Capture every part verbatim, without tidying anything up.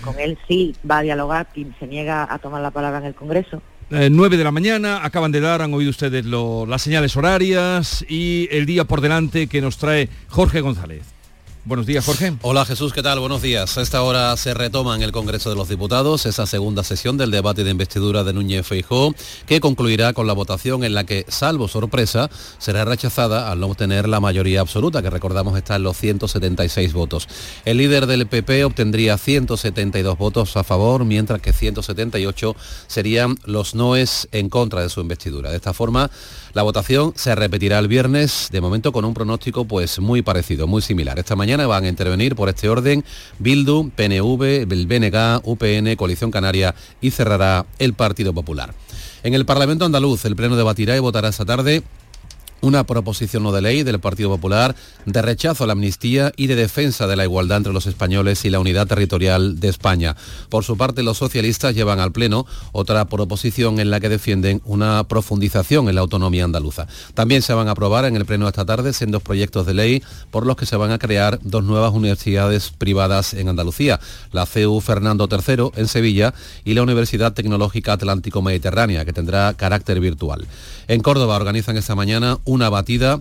con él sí va a dialogar quien se niega a tomar la palabra en el Congreso. nueve de la mañana, acaban de dar, han oído ustedes lo, las señales horarias y el día por delante que nos trae Jorge González. Buenos días, Jorge. Hola, Jesús, ¿qué tal? Buenos días. A esta hora se retoma en el Congreso de los Diputados esa segunda sesión del debate de investidura de Núñez Feijóo, que concluirá con la votación en la que, salvo sorpresa, será rechazada al no obtener la mayoría absoluta, que recordamos está en los ciento setenta y seis votos. El líder del P P obtendría ciento setenta y dos votos a favor, mientras que ciento setenta y ocho serían los noes en contra de su investidura. De esta forma, la votación se repetirá el viernes, de momento con un pronóstico pues muy parecido, muy similar. Esta mañana van a intervenir por este orden Bildu, P N V, el B N G, U P N, Coalición Canaria y cerrará el Partido Popular. En el Parlamento andaluz, el Pleno debatirá y votará esta tarde una proposición no de ley del Partido Popular de rechazo a la amnistía y de defensa de la igualdad entre los españoles y la unidad territorial de España. Por su parte, los socialistas llevan al Pleno otra proposición en la que defienden una profundización en la autonomía andaluza. También se van a aprobar en el Pleno esta tarde sendos proyectos de ley por los que se van a crear dos nuevas universidades privadas en Andalucía, la C E U Fernando tercero en Sevilla y la Universidad Tecnológica Atlántico-Mediterránea, que tendrá carácter virtual. En Córdoba organizan esta mañana una batida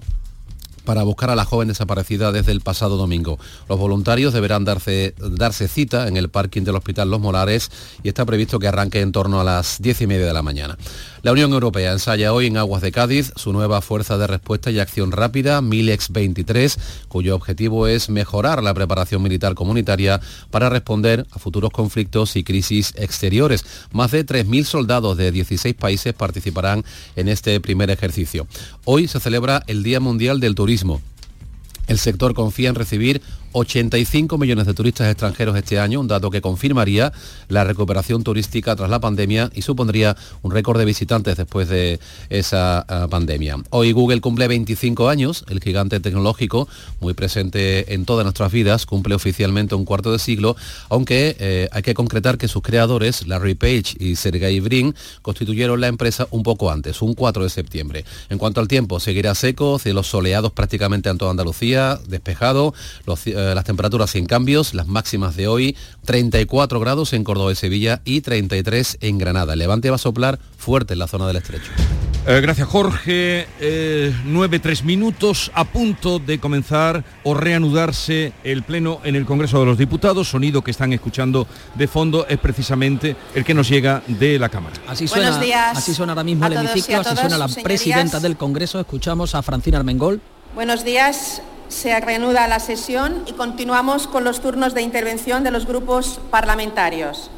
para buscar a la joven desaparecida desde el pasado domingo. Los voluntarios deberán darse, darse cita en el parking del Hospital Los Molares y está previsto que arranque en torno a las diez y media de la mañana. La Unión Europea ensaya hoy en aguas de Cádiz su nueva Fuerza de Respuesta y Acción Rápida, MILEX veintitrés, cuyo objetivo es mejorar la preparación militar comunitaria para responder a futuros conflictos y crisis exteriores. Más de tres mil soldados de dieciséis países participarán en este primer ejercicio. Hoy se celebra el Día Mundial del Turismo. El sector confía en recibir ochenta y cinco millones de turistas extranjeros este año, un dato que confirmaría la recuperación turística tras la pandemia y supondría un récord de visitantes después de esa pandemia. Hoy Google cumple veinticinco años, el gigante tecnológico, muy presente en todas nuestras vidas, cumple oficialmente un cuarto de siglo, aunque eh, hay que concretar que sus creadores, Larry Page y Sergey Brin, constituyeron la empresa un poco antes, un cuatro de septiembre. En cuanto al tiempo, seguirá seco, cielos soleados prácticamente en toda Andalucía, despejado, los las temperaturas sin cambios, las máximas de hoy, treinta y cuatro grados en Córdoba y Sevilla y treinta y tres en Granada. El levante va a soplar fuerte en la zona del estrecho. Eh, gracias, Jorge. Eh, nueve, tres minutos, a punto de comenzar o reanudarse el Pleno en el Congreso de los Diputados. Sonido que están escuchando de fondo es precisamente el que nos llega de la Cámara. Así suena, buenos días. Así suena ahora mismo el hemiciclo, así suena la presidenta del Congreso. Escuchamos a Francina Armengol. Buenos días. Se reanuda la sesión y continuamos con los turnos de intervención de los grupos parlamentarios.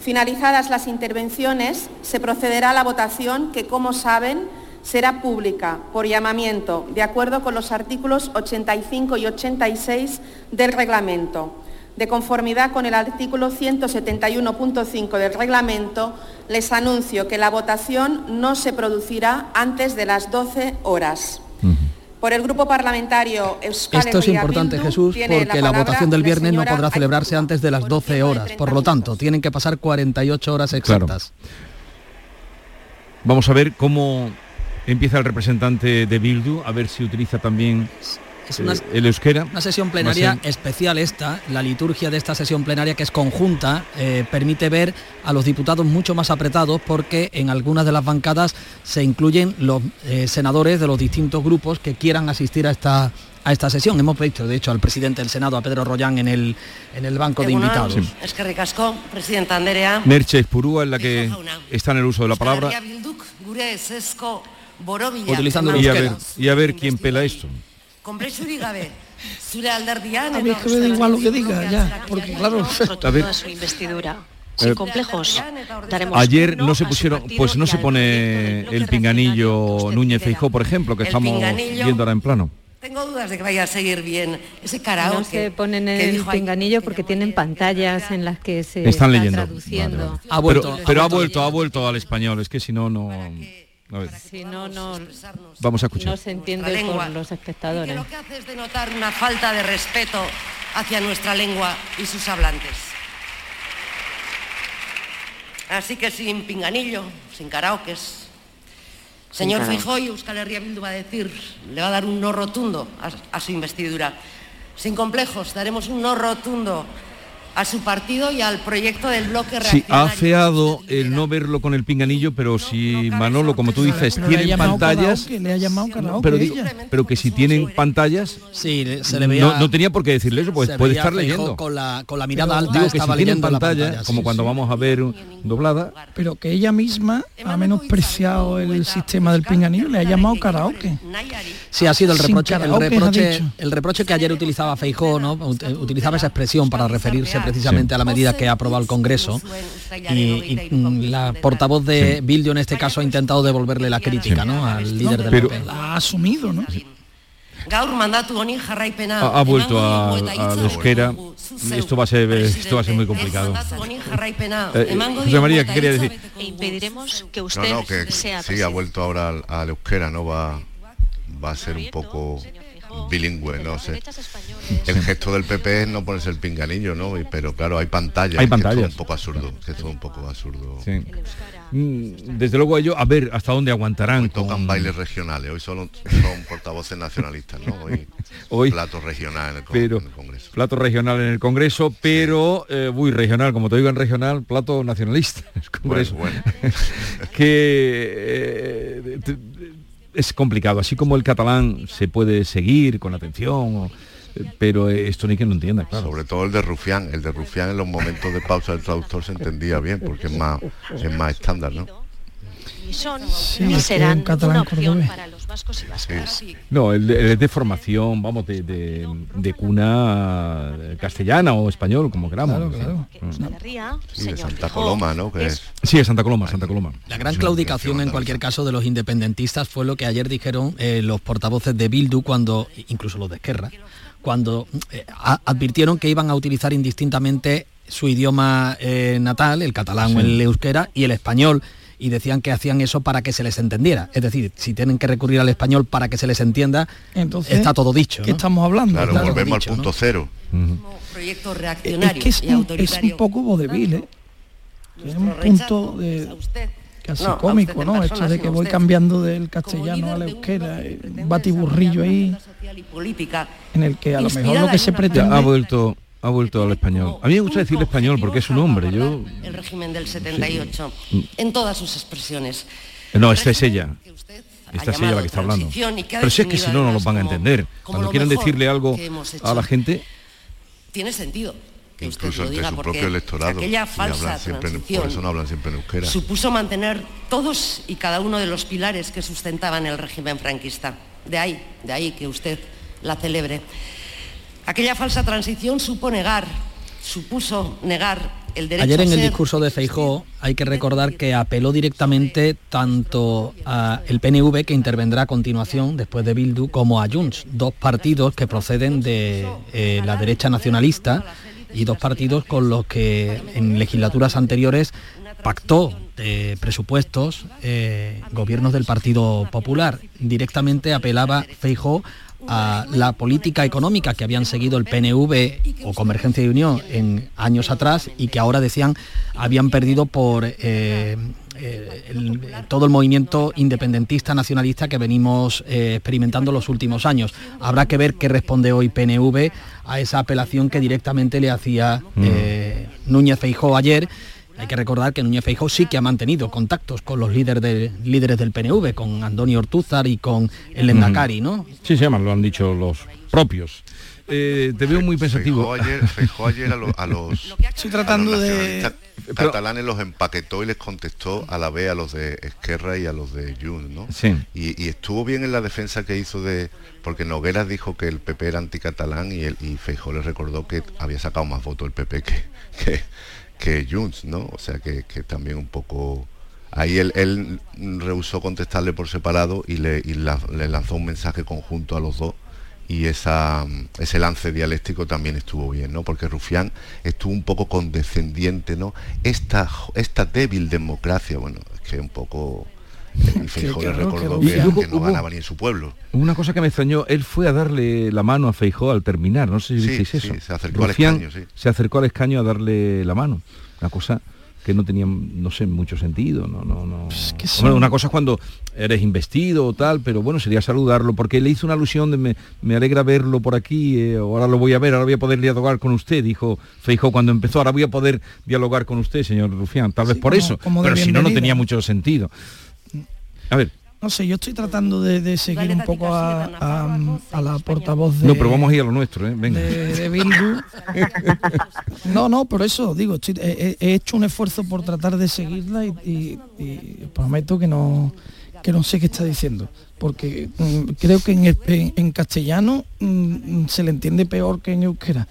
Finalizadas las intervenciones, se procederá a la votación que, como saben, será pública por llamamiento, de acuerdo con los artículos ochenta y cinco y ochenta y seis del reglamento. De conformidad con el artículo ciento setenta y uno punto cinco del reglamento, les anuncio que la votación no se producirá antes de las doce horas. Uh-huh. Por el grupo parlamentario Euskal Herria Bildu. Esto es importante, Jesús, porque la, la votación del viernes no podrá celebrarse antes de las doce horas. Por lo tanto, tienen que pasar cuarenta y ocho horas exactas. Claro. Vamos a ver cómo empieza el representante de Bildu, a ver si utiliza también es una, eh, el euskera. Una sesión plenaria en especial esta. La liturgia de esta sesión plenaria, que es conjunta, eh, permite ver a los diputados mucho más apretados, porque en algunas de las bancadas se incluyen los eh, senadores de los distintos grupos que quieran asistir a esta, a esta sesión. Hemos visto, de hecho, al presidente del Senado, a Pedro Rollán, en el, en el banco de invitados. Sí. Eskerrik asko, presidenta Anderea. Merche Aizpurua, en la que está en el uso de la palabra. Utilizando el euskera. Y a ver quién pela esto. A mí es que me da igual lo que diga, ya, porque claro, a ver. Sin complejos. Daremos ayer no se pusieron, pues no se pone el pinganillo Núñez Feijóo, por ejemplo, que estamos viendo ahora en plano. Tengo dudas de que vaya a seguir bien ese karaoke. No se ponen el pinganillo porque tienen pantallas en las que se están leyendo. Vale, vale. Ha vuelto, pero, pero ha vuelto, ha vuelto al español, es que si no, no... A ver. Si no, no, vamos a escuchar. No se entiende por los espectadores. Y que lo que hace es denotar una falta de respeto hacia nuestra lengua y sus hablantes. Así que sin pinganillo, sin karaokes. Señor Feijóo, Euskal Herria Bildu va a decir, le va a dar un no rotundo a, a su investidura. Sin complejos, daremos un no rotundo a su partido y al proyecto del bloque reaccionario. Sí, ha afeado el no verlo con el pinganillo, pero no, si no Manolo, como tú dices, tienen pantallas... Karaoke, le ha llamado un karaoke, pero, digo, pero que si tienen pantallas... Sí, se le veía, no, no tenía por qué decirle eso, pues puede estar leyendo. Con la, con la mirada pero, alta digo, estaba que si leyendo pantallas, la pantalla. Como sí, cuando sí. Vamos a ver doblada... Pero que ella misma ha menospreciado el sistema del pinganillo, le ha llamado karaoke. Sí, ha sido el reproche, el reproche, el reproche que ayer utilizaba Feijóo, ¿no? Utilizaba esa expresión para referirse precisamente sí. a la medida que ha aprobado el Congreso y, y la portavoz de sí. Bildu en este caso ha intentado devolverle la crítica sí. ¿no? al líder no, del U P N. La ha asumido, ¿no? Sí. Ha, ha vuelto a, a la euskera. Esto va a ser, esto va a ser muy complicado. eh, José María, ¿qué quería decir? E impediremos que usted no, no, que, sea sí, ha vuelto ahora al, al euskera, ¿no? Va, va a ser un poco... bilingüe, no sé. El gesto del P P es no ponerse el pinganillo, ¿no? Pero claro, hay pantallas. Hay pantallas. Es un poco absurdo. Es un poco absurdo. Sí. Desde luego ellos, a ver, hasta dónde aguantarán. Hoy tocan con... bailes regionales. Hoy solo son portavoces nacionalistas, ¿no? Hoy, hoy plato regional en el, con... pero, en el Congreso. Plato regional en el Congreso, pero sí. eh, uy, regional, como te digo en regional, plato nacionalista en el Congreso. Bueno, bueno. que eh, te, es complicado, así como el catalán se puede seguir con atención, o, pero esto ni que no entienda, claro. Sobre todo el de Rufián, el de Rufián en los momentos de pausa del traductor se entendía bien, porque es más, es más estándar, ¿no? Sí, ni serán una opción para los vascos y vascas. Sí. No, el de, el de formación, vamos, de, de, de cuna castellana o español, como queramos. Claro, claro. Mm. Sí, de Santa Coloma, ¿no? Que es... Sí, de Santa Coloma, Santa Coloma. La gran claudicación, en cualquier caso, de los independentistas fue lo que ayer dijeron eh, los portavoces de Bildu, cuando incluso los de Esquerra, cuando eh, a, advirtieron que iban a utilizar indistintamente su idioma eh, natal, el catalán sí. o el euskera, y el español. Y decían que hacían eso para que se les entendiera. Es decir, si tienen que recurrir al español para que se les entienda, entonces está todo dicho, ¿no? ¿Qué estamos hablando? Claro, claro, volvemos dicho, al punto ¿no? cero. Uh-huh. Proyecto reaccionario es que es, y autoritario, es un poco vodevil, ¿eh? Es un punto de, casi no, cómico, ¿no? Esto de que voy cambiando del castellano al euskera, un batiburrillo ahí, en el que a lo mejor lo que se pretende... Ha vuelto... Ha vuelto al español. A mí me gusta decirle español porque es un hombre. Yo... El régimen del setenta y ocho, sí. en todas sus expresiones. No, esta es ella. Esta es ella la que está hablando. Pero si es que si no, no lo van a entender. Cuando quieran decirle algo a la gente... Tiene sentido. Que incluso entre su propio electorado. Aquella falsa transición. Por eso no hablan siempre en euskera. Supuso mantener todos y cada uno de los pilares que sustentaban el régimen franquista. De ahí, de ahí que usted la celebre. Aquella falsa transición supo negar, supuso negar el derecho a ser... Ayer en el discurso de Feijóo hay que recordar que apeló directamente tanto al P N V, que intervendrá a continuación después de Bildu, como a Junts, dos partidos que proceden de eh, la derecha nacionalista y dos partidos con los que en legislaturas anteriores pactó eh, presupuestos, eh, gobiernos del Partido Popular. Directamente apelaba Feijóo a la política económica que habían seguido el P N V o Convergencia y Unión en años atrás y que ahora decían habían perdido por eh, eh, el, todo el movimiento independentista nacionalista que venimos eh, experimentando los últimos años. Habrá que ver qué responde hoy P N V a esa apelación que directamente le hacía eh, mm. Núñez Feijóo ayer. Hay que recordar que Núñez Feijóo sí que ha mantenido contactos con los líderes, de, líderes del P N V, con Antonio Ortúzar y con el Lehendakari, ¿no? Sí, se llaman, lo han dicho los propios. Eh, te veo muy pensativo. Feijóo ayer, Feijóo ayer a, lo, a los, Estoy tratando a los nacionalistas de... catalanes los empaquetó y les contestó a la vez a los de Esquerra y a los de Junts, ¿no? Sí. Y, y estuvo bien en la defensa que hizo de... Porque Nogueras dijo que el P P era anticatalán y, el, y Feijóo les recordó que había sacado más votos el P P que... que que Junts, ¿no? O sea, que, que también un poco... Ahí él, él rehusó contestarle por separado y, le, y la, le lanzó un mensaje conjunto a los dos y esa, ese lance dialéctico también estuvo bien, ¿no? Porque Rufián estuvo un poco condescendiente, ¿no? Esta, esta débil democracia, bueno, es que un poco... El Feijóo le recordó que, que no hubo, ganaba ni en su pueblo. Una cosa que me extrañó, él fue a darle la mano a Feijóo al terminar, no sé si sí, dices sí, eso. Se acercó Rufián, al escaño, sí. Se acercó al escaño a darle la mano. Una cosa que no tenían, no sé, mucho sentido. No, no, no. Pues que bueno, una cosa es cuando eres investido o tal, pero bueno, sería saludarlo, porque le hizo una alusión de me, me alegra verlo por aquí, eh, ahora lo voy a ver, ahora voy a poder dialogar con usted, dijo Feijóo cuando empezó, ahora voy a poder dialogar con usted, señor Rufián, tal vez sí, por como, eso, como pero si no, no tenía mucho sentido. A ver. No sé, yo estoy tratando de, de seguir vale, un poco a, a, a la portavoz de... No, pero vamos a ir a lo nuestro, ¿eh? Venga. De, de Bildu. No, no, por eso, digo, estoy, he, he hecho un esfuerzo por tratar de seguirla y, y, y prometo que no, que no sé qué está diciendo, porque um, creo que en, en, en castellano um, se le entiende peor que en euskera.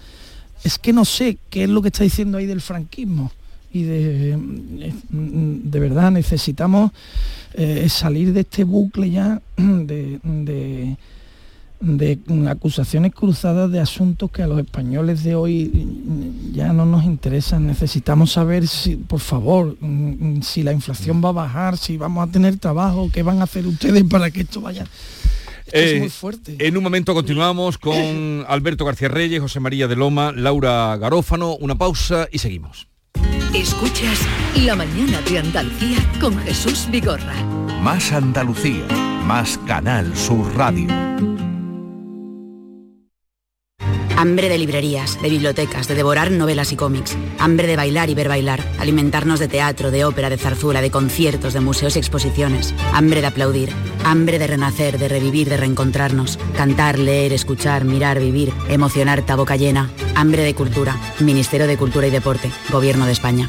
Es que no sé qué es lo que está diciendo ahí del franquismo. Y de, de verdad necesitamos eh, salir de este bucle ya de, de, de acusaciones cruzadas de asuntos que a los españoles de hoy ya no nos interesan. Necesitamos saber, si, por favor, si la inflación va a bajar, si vamos a tener trabajo, qué van a hacer ustedes para que esto vaya... Eh, es muy fuerte. En un momento continuamos con Alberto García Reyes, José María de Loma, Laura Garófano. Una pausa y seguimos. Escuchas La mañana de Andalucía con Jesús Vigorra. Más Andalucía, más Canal Sur Radio. Hambre de librerías, de bibliotecas, de devorar novelas y cómics. Hambre de bailar y ver bailar. Alimentarnos de teatro, de ópera, de zarzuela, de conciertos, de museos y exposiciones. Hambre de aplaudir. Hambre de renacer, de revivir, de reencontrarnos. Cantar, leer, escuchar, mirar, vivir. Emocionarte a boca llena. Hambre de cultura. Ministerio de Cultura y Deporte. Gobierno de España.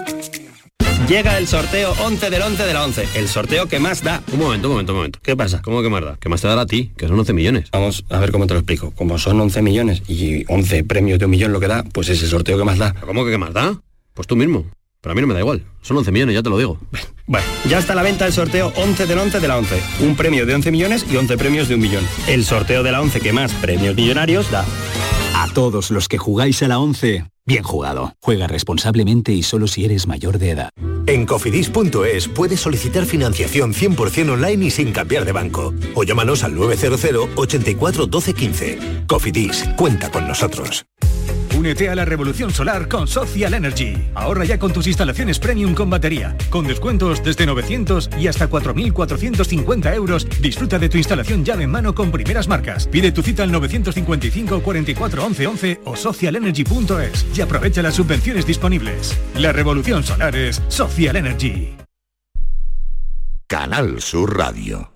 Llega el sorteo once del once de la once, el sorteo que más da. Un momento, un momento, un momento. ¿Qué pasa? ¿Cómo que más da? Que más te dará a ti, que son once millones. Vamos, a ver cómo te lo explico. Como son once millones y once premios de un millón lo que da, pues es el sorteo que más da. ¿Cómo que qué más da? Pues tú mismo. Pero a mí no me da igual. Son once millones, ya te lo digo. Bueno, ya está a la venta el sorteo once del once de la once. Un premio de once millones y once premios de un millón. El sorteo de la once que más premios millonarios da. A todos los que jugáis a la once, bien jugado. Juega responsablemente y solo si eres mayor de edad. En cofidis punto es puedes solicitar financiación cien por cien online y sin cambiar de banco. O llámanos al nueve cero cero, ochenta y cuatro, doce, quince. Cofidis, cuenta con nosotros. Únete a la revolución solar con Social Energy. Ahorra ya con tus instalaciones premium con batería. Con descuentos desde novecientos y hasta cuatro mil cuatrocientos cincuenta euros, disfruta de tu instalación llave en mano con primeras marcas. Pide tu cita al nueve cinco cinco, cuatro cuatro, once once o social energy punto es y aprovecha las subvenciones disponibles. La revolución solar es Social Energy. Canal Sur Radio.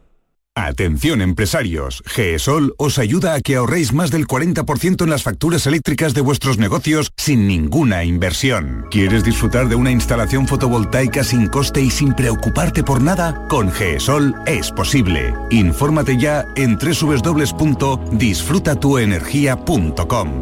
Atención empresarios, GESOL os ayuda a que ahorréis más del cuarenta por ciento en las facturas eléctricas de vuestros negocios sin ninguna inversión. ¿Quieres disfrutar de una instalación fotovoltaica sin coste y sin preocuparte por nada? Con GESOL es posible. Infórmate ya en doble u doble u doble u punto disfruta tu energía punto com.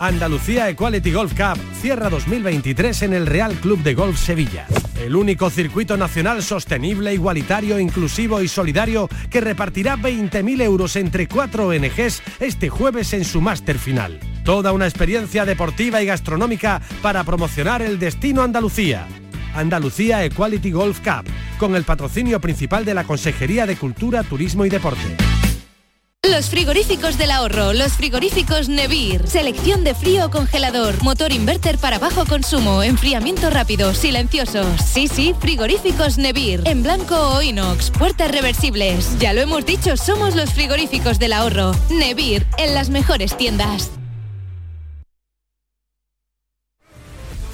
Andalucía Equality Golf Cup cierra dos mil veintitrés en el Real Club de Golf Sevilla. El único circuito nacional sostenible, igualitario, inclusivo y solidario que repartirá veinte mil euros entre cuatro O N Ges este jueves en su máster final. Toda una experiencia deportiva y gastronómica para promocionar el destino Andalucía. Andalucía Equality Golf Cup, con el patrocinio principal de la Consejería de Cultura, Turismo y Deporte. Los frigoríficos del ahorro, los frigoríficos Nevir. Selección de frío o congelador, motor inverter para bajo consumo, enfriamiento rápido, silenciosos. Sí, sí, frigoríficos Nevir, en blanco o inox, puertas reversibles. Ya lo hemos dicho, somos los frigoríficos del ahorro. Nevir, en las mejores tiendas.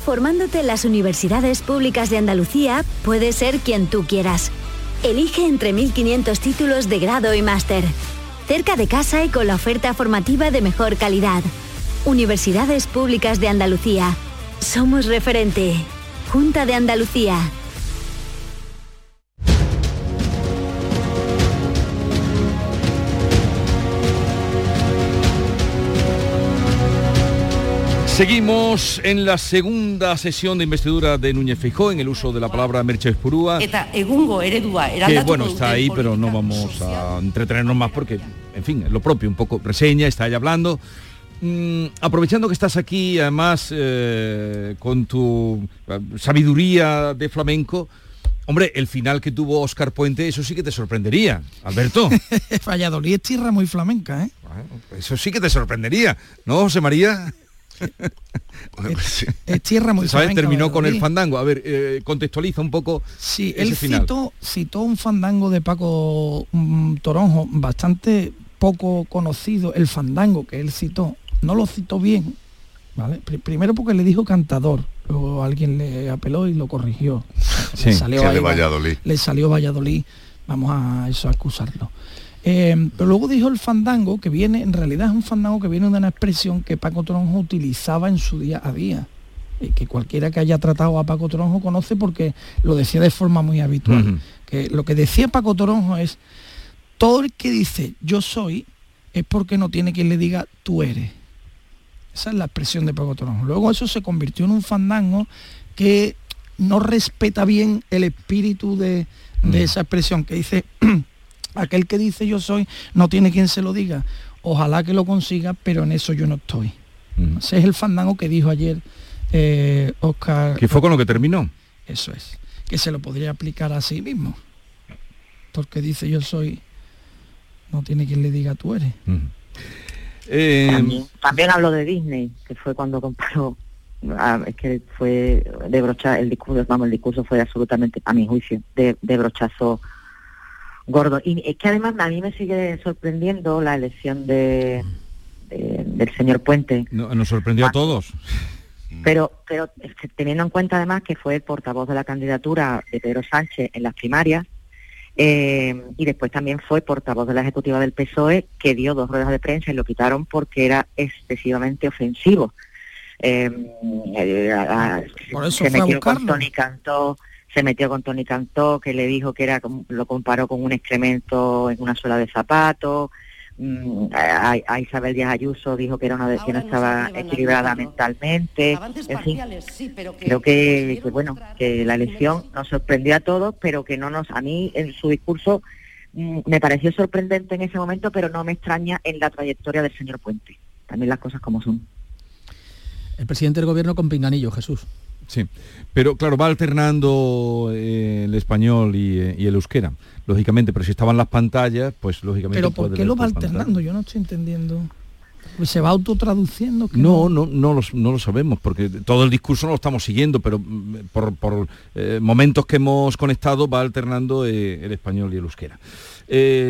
Formándote en las universidades públicas de Andalucía, puedes ser quien tú quieras. Elige entre mil quinientos títulos de grado y máster. Cerca de casa y con la oferta formativa de mejor calidad. Universidades Públicas de Andalucía. Somos referente. Junta de Andalucía. Seguimos en la segunda sesión de investidura de Núñez Feijóo, en el uso de la palabra Merche Aizpurua. Eta egungo eredua eraldatu que, bueno, está ahí, pero no vamos a entretenernos más porque, en fin, lo propio, un poco reseña, está ahí hablando. Mm, aprovechando que estás aquí, además, eh, con tu sabiduría de flamenco, hombre, el final que tuvo Óscar Puente, eso sí que te sorprendería, Alberto. Valladolid es tierra muy flamenca, ¿eh? Bueno, eso sí que te sorprendería, ¿no, José María? es, es tierra muy flamenca. Terminó Valladolid con el fandango. A ver, eh, contextualiza un poco. Sí, él citó, citó un fandango de Paco um, Toronjo, bastante poco conocido, el fandango que él citó. No lo citó bien, ¿vale? Primero porque le dijo cantador, luego alguien le apeló y lo corrigió. Sí, le salió ahí, Valladolid. Le salió Valladolid, vamos a eso, a excusarlo. Eh, pero luego dijo el fandango, que viene, en realidad es un fandango que viene de una expresión que Paco Toronjo utilizaba en su día a día, eh, que cualquiera que haya tratado a Paco Toronjo conoce porque lo decía de forma muy habitual. Uh-huh. Que lo que decía Paco Toronjo es, todo el que dice yo soy es porque no tiene quien le diga tú eres. Esa es la expresión de Paco Toronjo. Luego eso se convirtió en un fandango que no respeta bien el espíritu de, de uh-huh. esa expresión, que dice... Aquel que dice yo soy no tiene quien se lo diga. Ojalá que lo consiga, pero en eso yo no estoy. Mm. Ese es el fandango que dijo ayer eh, Óscar. Que fue con lo que terminó. Eso es. Que se lo podría aplicar a sí mismo. Porque dice yo soy, no tiene quien le diga tú eres. Mm. Eh... También, también habló de Disney, que fue cuando comparó. Ah, es que fue de brochazo, el discurso, vamos, el discurso fue absolutamente, a mi juicio, de, de brochazo gordo. Y es que además a mí me sigue sorprendiendo la elección de, de del señor Puente. No, nos sorprendió ah, a todos. Pero pero teniendo en cuenta además que fue el portavoz de la candidatura de Pedro Sánchez en las primarias, eh, y después también fue portavoz de la ejecutiva del P S O E, que dio dos ruedas de prensa y lo quitaron porque era excesivamente ofensivo. Eh, a, a, Por eso se fue metió a buscarlo. Con Tony Cantó. Se metió con Tony Cantó, que le dijo que era, lo comparó con un excremento en una suela de zapato. A, a Isabel Díaz Ayuso dijo que era una de que no estaba equilibrada mentalmente. En fin, sí, pero que creo que, que bueno, que la elección nos sorprendió a todos, pero que no nos, a mí en su discurso me pareció sorprendente en ese momento, pero no me extraña en la trayectoria del señor Puente. También las cosas como son. El presidente del gobierno con pinganillo, Jesús. Sí, pero claro, va alternando eh, el español y, eh, y el euskera, lógicamente, pero si estaban las pantallas, pues lógicamente... ¿Pero por qué lo va alternando? Pantallas. Yo no estoy entendiendo. Pues ¿se va autotraduciendo? No, no, no, no, lo, no lo sabemos, porque todo el discurso no lo estamos siguiendo, pero por, por eh, momentos que hemos conectado va alternando eh, el español y el euskera. Eh,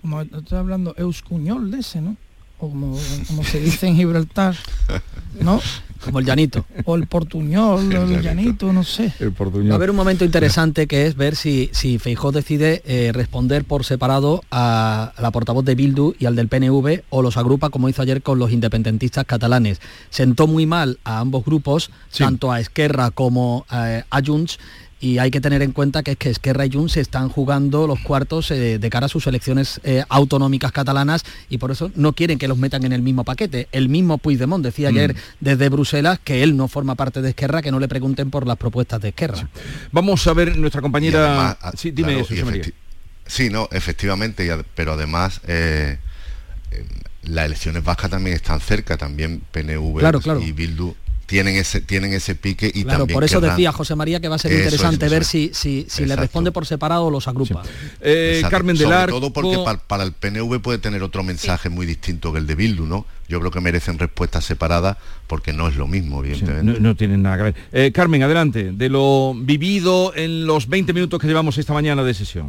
como estoy hablando euscuñol de ese, ¿no? O como, como se dice en Gibraltar, ¿no? Como el llanito. O el portuñol, o el, el llanito, no sé. El portuñol. Va a haber un momento interesante que es ver si, si Feijóo decide eh, responder por separado a, a la portavoz de Bildu y al del P N V, o los agrupa como hizo ayer con los independentistas catalanes. Sentó muy mal a ambos grupos, sí, tanto a Esquerra como eh, a Junts, y hay que tener en cuenta que es que Esquerra y Junts se están jugando los cuartos eh, de cara a sus elecciones eh, autonómicas catalanas, y por eso no quieren que los metan en el mismo paquete. El mismo Puigdemont decía mm. ayer desde Bruselas que él no forma parte de Esquerra, que no le pregunten por las propuestas de Esquerra. Sí. Vamos a ver nuestra compañera... Además, sí, dime claro, eso, efecti- María. Sí, no, efectivamente, y ad- pero además... Eh, eh, las elecciones vascas también están cerca, también P N V claro, claro. y Bildu... Tienen ese, tienen ese pique y claro, también por eso querrán... decía José María que va a ser eso interesante es, ver si, si, si le responde por separado o los agrupa. Sí. Eh, Carmen del Arco... Sobre todo porque para, para el P N V puede tener otro mensaje muy distinto que el de Bildu, ¿no? Yo creo que merecen respuestas separadas porque no es lo mismo, evidentemente. Sí, no, no tienen nada que ver. Eh, Carmen, adelante, de lo vivido en los veinte minutos que llevamos esta mañana de sesión.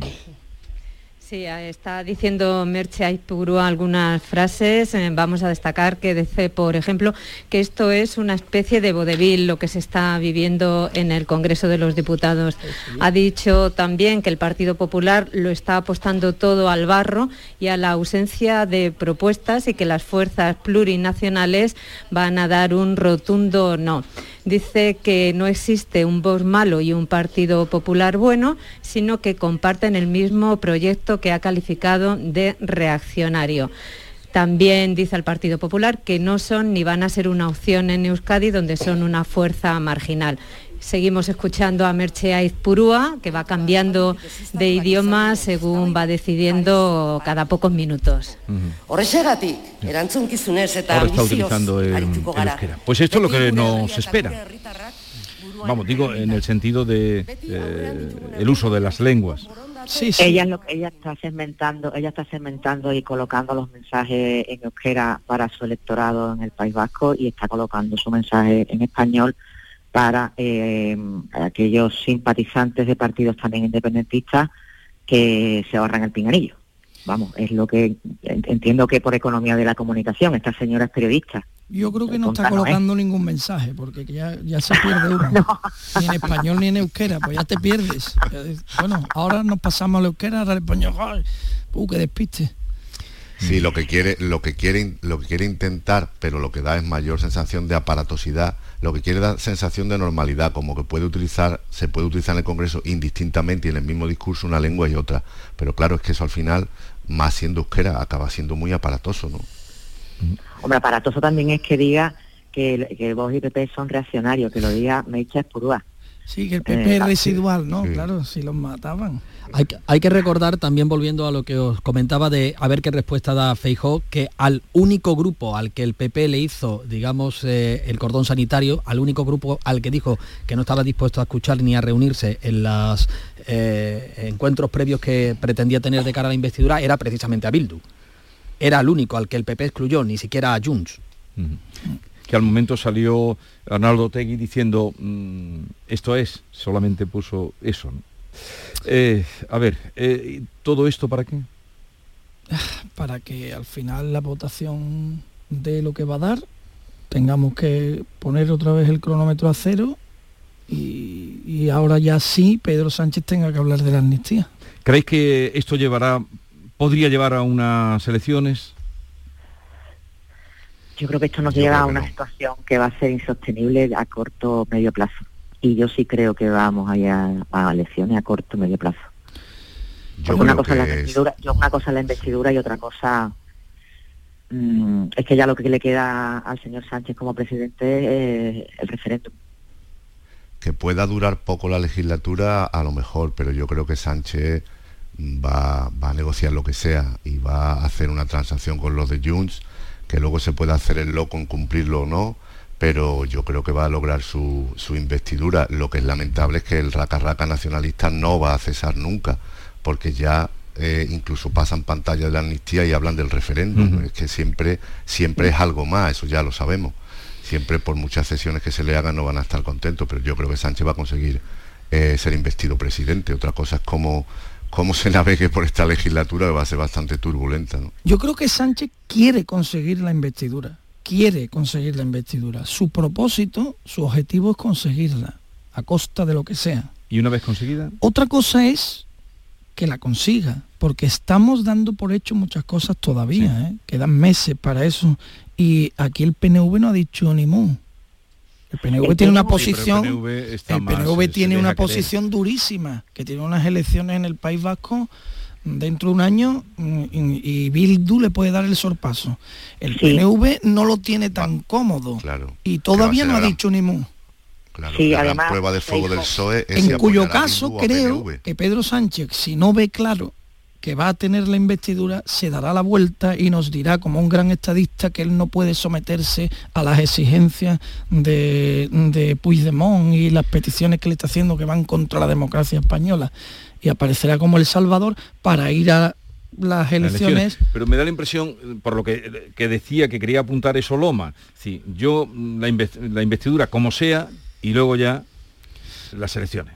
Sí, está diciendo Merche Aizpurua algunas frases. Vamos a destacar que dice, por ejemplo, que esto es una especie de vodevil lo que se está viviendo en el Congreso de los Diputados. Ha dicho también que el Partido Popular lo está apostando todo al barro y a la ausencia de propuestas, y que las fuerzas plurinacionales van a dar un rotundo no. Dice que no existe un Vox malo y un Partido Popular bueno, sino que comparten el mismo proyecto que ha calificado de reaccionario. También dice el Partido Popular que no son ni van a ser una opción en Euskadi, donde son una fuerza marginal. Seguimos escuchando a Merche Aizpurua, que va cambiando de idioma según va decidiendo cada pocos minutos. Horrexegatik, erantzukizunez eta ambizioz. Ahora está utilizando el, el euskera. Pues esto es lo que nos espera. Vamos, digo, en el sentido de eh, el uso de las lenguas. Sí, sí. Ella, lo, ella está segmentando, ella está segmentando y colocando los mensajes en euskera para su electorado en el País Vasco y está colocando su mensaje en español para eh, aquellos simpatizantes de partidos también independentistas que se ahorran el pinganillo. Vamos, es lo que entiendo que por economía de la comunicación, esta señora es periodista. Yo creo que no está colocando ningún mensaje, porque ya, ya se pierde uno, no. Ni en español ni en euskera, pues ya te pierdes. Bueno, ahora nos pasamos a la euskera, ahora al español, ¡ay! ¡Uh, qué despiste! Sí, lo que quiere, lo que quiere, lo que quiere intentar, pero lo que da es mayor sensación de aparatosidad, lo que quiere dar sensación de normalidad, como que puede utilizar, se puede utilizar en el Congreso indistintamente y en el mismo discurso una lengua y otra. Pero claro, es que eso al final, más siendo euskera, acaba siendo muy aparatoso, ¿no? Hombre, aparatoso también es que diga que, que Vox y P P son reaccionarios, que lo diga Merche Aizpurua. Sí, que el P P es residual, ¿no? Sí. Claro, si los mataban. Hay que, hay que recordar, también volviendo a lo que os comentaba de a ver qué respuesta da Feijóo, que al único grupo al que el P P le hizo, digamos, eh, el cordón sanitario, al único grupo al que dijo que no estaba dispuesto a escuchar ni a reunirse en los eh, encuentros previos que pretendía tener de cara a la investidura, era precisamente a Bildu. Era el único al que el P P excluyó, ni siquiera a Junts. Mm-hmm. Que al momento salió Arnaldo Tegui diciendo, mmm, esto es, solamente puso eso, ¿no? Eh, a ver, eh, ¿todo esto para qué? Para que al final la votación de lo que va a dar, tengamos que poner otra vez el cronómetro a cero y, y ahora ya sí Pedro Sánchez tenga que hablar de la amnistía. ¿Creéis que esto llevará, podría llevar a unas elecciones? Yo creo que esto nos lleva a una situación que va a ser insostenible a corto o medio plazo. Y yo sí creo que vamos allá a elecciones a corto o medio plazo. Yo una cosa la investidura, yo una cosa la investidura y otra cosa mmm, es que ya lo que le queda al señor Sánchez como presidente es el referéndum. Que pueda durar poco la legislatura, a lo mejor, pero yo creo que Sánchez va, va a negociar lo que sea y va a hacer una transacción con los de Junts, que luego se puede hacer el loco en cumplirlo o no, pero yo creo que va a lograr su, su investidura. Lo que es lamentable es que el raca-raca nacionalista no va a cesar nunca, porque ya eh, incluso pasan pantalla de la amnistía y hablan del referéndum. Uh-huh. Es que siempre, siempre es algo más, eso ya lo sabemos. Siempre por muchas cesiones que se le hagan no van a estar contentos, pero yo creo que Sánchez va a conseguir eh, ser investido presidente. Otra cosa es cómo, cómo se navegue por esta legislatura, que va a ser bastante turbulenta, ¿no? Yo creo que Sánchez quiere conseguir la investidura, quiere conseguir la investidura. Su propósito, su objetivo es conseguirla, a costa de lo que sea. ¿Y una vez conseguida? Otra cosa es que la consiga, porque estamos dando por hecho muchas cosas todavía, sí. ¿eh? Quedan meses para eso. Y aquí el P N V no ha dicho ni mu. El P N V tiene una posición, sí, el P N V, está el P N V más, tiene una posición querer. durísima, que tiene unas elecciones en el País Vasco dentro de un año y, y Bildu le puede dar el sorpaso. El sí. P N V no lo tiene tan cómodo, claro, y todavía no ha gran, dicho ni mu. Claro, sí, la además, prueba de fuego del P S O E es en cuyo caso creo que Pedro Sánchez, si no ve claro que va a tener la investidura, se dará la vuelta y nos dirá como un gran estadista que él no puede someterse a las exigencias de, de Puigdemont y las peticiones que le está haciendo que van contra la democracia española, y aparecerá como el Salvador para ir a las elecciones. Las elecciones. Pero me da la impresión, por lo que, que decía que quería apuntar eso Loma, sí, yo la, invest, la investidura como sea y luego ya las elecciones.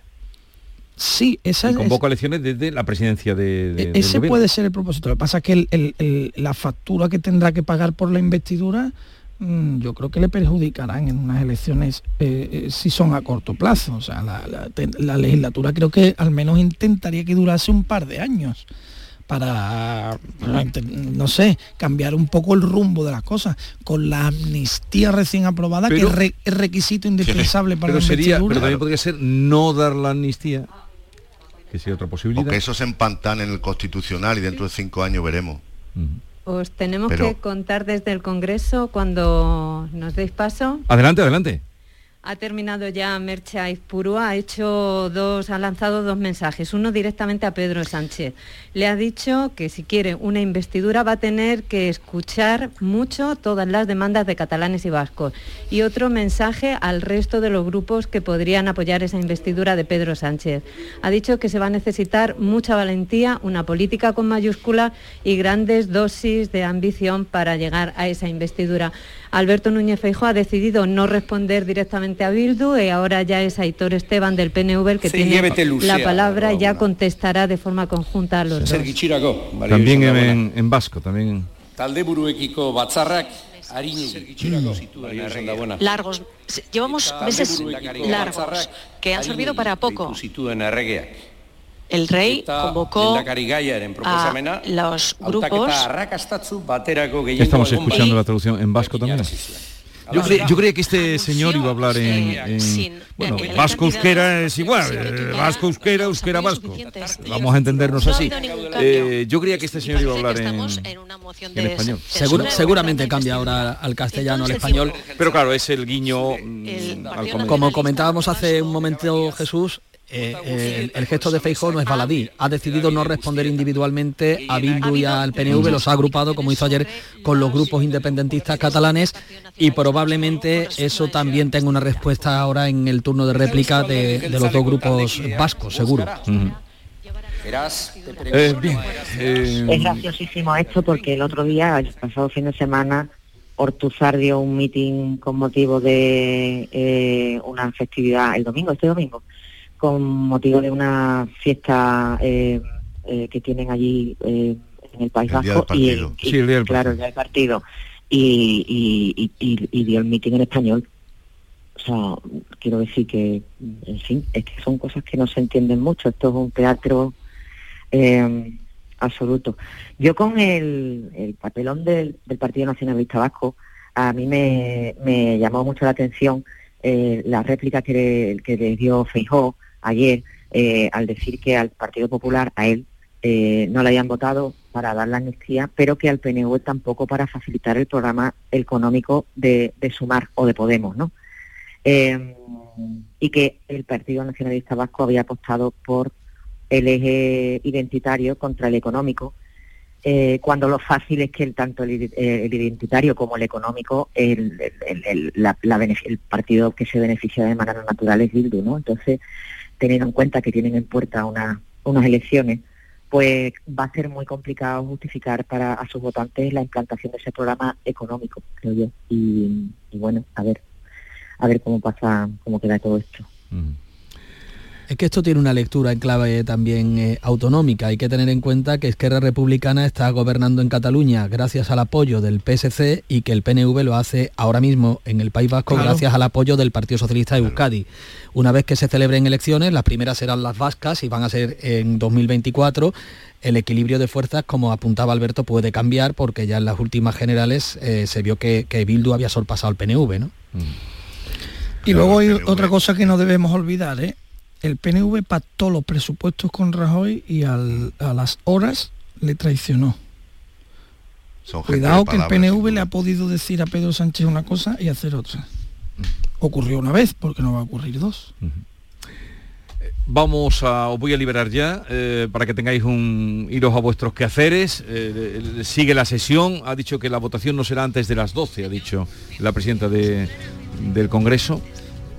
Sí, esa es... Convoca elecciones desde la presidencia de... de ese puede ser el propósito. Lo que pasa es que el, el, el, la factura que tendrá que pagar por la investidura, mmm, yo creo que le perjudicarán en unas elecciones eh, eh, si son a corto plazo. O sea, la, la, la legislatura creo que al menos intentaría que durase un par de años para, para, no sé, cambiar un poco el rumbo de las cosas, con la amnistía recién aprobada, pero, que es re, requisito indispensable para la investidura. Pero también podría ser no dar la amnistía, que sería otra posibilidad. O que eso se empantane en el Constitucional y dentro de cinco años veremos. Uh-huh. Os tenemos Pero... que contar desde el Congreso cuando nos deis paso. Adelante, adelante. Ha terminado ya Merche Aizpurua, ha hecho dos, ha lanzado dos mensajes, uno directamente a Pedro Sánchez. Le ha dicho que si quiere una investidura va a tener que escuchar mucho todas las demandas de catalanes y vascos. Y otro mensaje al resto de los grupos que podrían apoyar esa investidura de Pedro Sánchez. Ha dicho que se va a necesitar mucha valentía, una política con mayúscula y grandes dosis de ambición para llegar a esa investidura. Alberto Núñez Feijóo ha decidido no responder directamente a Bildu, y ahora ya es Aitor Esteban del P N V el que sí, tiene Lucía, la palabra, no, no, ya contestará de forma conjunta a los sí, dos. También en, en vasco, también. Taldeburuekiko batzarrak, mm. Largos, llevamos meses largos, que han servido para poco. El rey convocó a los grupos... Estamos escuchando la traducción en vasco también. Yo, cre- yo creía que este señor iba a hablar en, en sin, bueno, en vasco euskera es igual, eh, vasco euskera, euskera vasco. Vamos a entendernos así. Eh, yo creía que este señor iba a hablar en, en español. Segura, seguramente cambia ahora al castellano, al español. Pero claro, es el guiño el, al comer. Como comentábamos hace un momento, Jesús. Eh, eh, el, el gesto de Feijóo no es baladí. Ha decidido no responder individualmente a Bildu y al P N V, los ha agrupado como hizo ayer con los grupos independentistas catalanes, y probablemente eso también tenga una respuesta ahora en el turno de réplica de, de los dos grupos vascos, seguro. Mm-hmm. Eh, bien, eh... Es graciosísimo esto porque el otro día, el pasado fin de semana, Ortuzar dio un mitin con motivo de eh, una festividad el domingo, este domingo, con motivo de una fiesta eh, eh, que tienen allí eh, en el País Vasco y, el, y sí, el día del claro, el día del partido y, y, y, y, y dio el mitin en español. O sea, quiero decir que, en fin, es que son cosas que no se entienden mucho. Esto es un teatro eh, absoluto. Yo con el, el papelón del, del Partido Nacionalista Vasco, a mí me, me llamó mucho la atención eh, la réplica que le, que le dio Feijóo ayer, eh, al decir que al Partido Popular, a él, eh, no le habían votado para dar la amnistía, pero que al P N V tampoco para facilitar el programa económico de, de Sumar o de Podemos, ¿no? Eh, y que el Partido Nacionalista Vasco había apostado por el eje identitario contra el económico, eh, cuando lo fácil es que el, tanto el, el identitario como el económico, el, el, el, la, la benefic- el partido que se beneficia de manera natural es Bildu, ¿no? Entonces, teniendo en cuenta que tienen en puerta una, unas elecciones, pues va a ser muy complicado justificar para a sus votantes la implantación de ese programa económico, creo yo. Y, y bueno, a ver, a ver cómo pasa, cómo queda todo esto. Mm. Es que esto tiene una lectura en clave también eh, autonómica. Hay que tener en cuenta que Esquerra Republicana está gobernando en Cataluña gracias al apoyo del P S C y que el P N V lo hace ahora mismo en el País Vasco, claro, gracias al apoyo del Partido Socialista de Euskadi. Claro. Una vez que se celebren elecciones, las primeras serán las vascas y van a ser en dos mil veinticuatro. El equilibrio de fuerzas, como apuntaba Alberto, puede cambiar porque ya en las últimas generales eh, se vio que, que Bildu había sobrepasado al P N V, ¿no? Mm. Y luego hay otra cosa que no debemos olvidar, ¿eh? El P N V pactó los presupuestos con Rajoy y al, a las horas le traicionó. Son Cuidado que palabras, el P N V le ha podido decir a Pedro Sánchez una cosa y hacer otra. Ocurrió una vez, porque no va a ocurrir dos. Uh-huh. Vamos a, os voy a liberar ya, eh, para que tengáis un... iros a vuestros quehaceres. Eh, sigue la sesión. Ha dicho que la votación no será antes de las doce, ha dicho la presidenta de, del Congreso.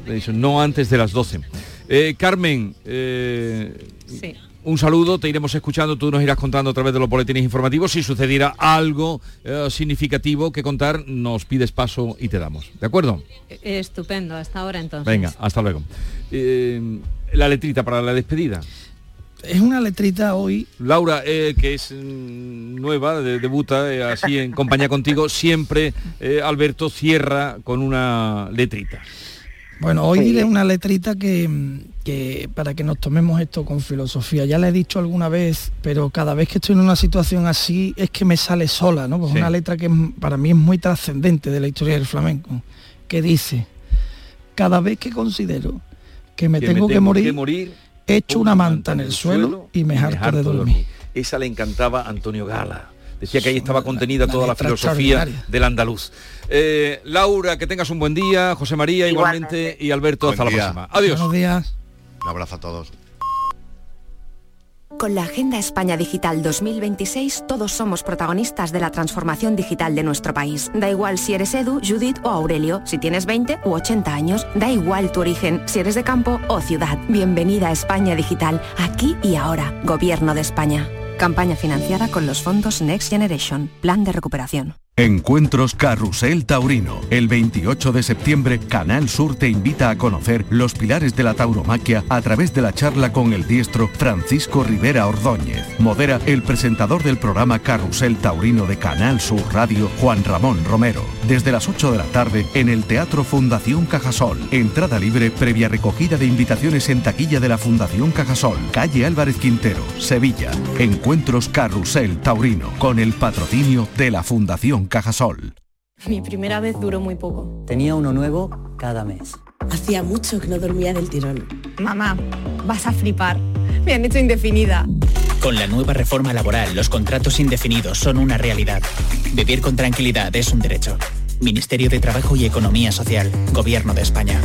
Ha dicho, no antes de las doce. Eh, Carmen, eh, sí. Un saludo, te iremos escuchando, tú nos irás contando a través de los boletines informativos. Si sucediera algo eh, significativo que contar, nos pides paso y te damos, ¿de acuerdo? Estupendo, hasta ahora entonces. Venga, hasta luego. Eh, la letrita para la despedida. Es una letrita hoy. Laura, eh, que es mm, nueva, de, debuta eh, así en compañía contigo, siempre eh, Alberto cierra con una letrita. Bueno, hoy diré una letrita que, que para que nos tomemos esto con filosofía. Ya la he dicho alguna vez, pero cada vez que estoy en una situación así es que me sale sola, ¿no? Pues sí. Una letra que para mí es muy trascendente de la historia del flamenco, que dice: cada vez que considero que me, que tengo, me tengo que morir, que morir echo una manta en el suelo, suelo y me harto de dormir. Esa le encantaba a Antonio Gala. Decía que ahí estaba contenida toda la filosofía del andaluz. Eh, Laura, que tengas un buen día. José María, igualmente. igualmente. Y Alberto, buen hasta día. La próxima. Adiós. Buenos días. Un abrazo a todos. Con la Agenda España Digital dos mil veintiséis, todos somos protagonistas de la transformación digital de nuestro país. Da igual si eres Edu, Judith o Aurelio, si tienes veinte u ochenta años, da igual tu origen, si eres de campo o ciudad. Bienvenida a España Digital, aquí y ahora. Gobierno de España. Campaña financiada con los fondos Next Generation, Plan de Recuperación. Encuentros Carrusel Taurino. El veintiocho de septiembre, Canal Sur te invita a conocer los pilares de la tauromaquia a través de la charla con el diestro Francisco Rivera Ordóñez. Modera el presentador del programa Carrusel Taurino de Canal Sur Radio, Juan Ramón Romero. Desde las ocho de la tarde, en el Teatro Fundación Cajasol. Entrada libre previa recogida de invitaciones en taquilla de la Fundación Cajasol, calle Álvarez Quintero, Sevilla. Encuentros Carrusel Taurino, con el patrocinio de la Fundación Cajasol. Mi primera vez duró muy poco. Tenía uno nuevo cada mes. Hacía mucho que no dormía del tirón. Mamá, vas a flipar. Me han hecho indefinida. Con la nueva reforma laboral, los contratos indefinidos son una realidad. Vivir con tranquilidad es un derecho. Ministerio de Trabajo y Economía Social, Gobierno de España.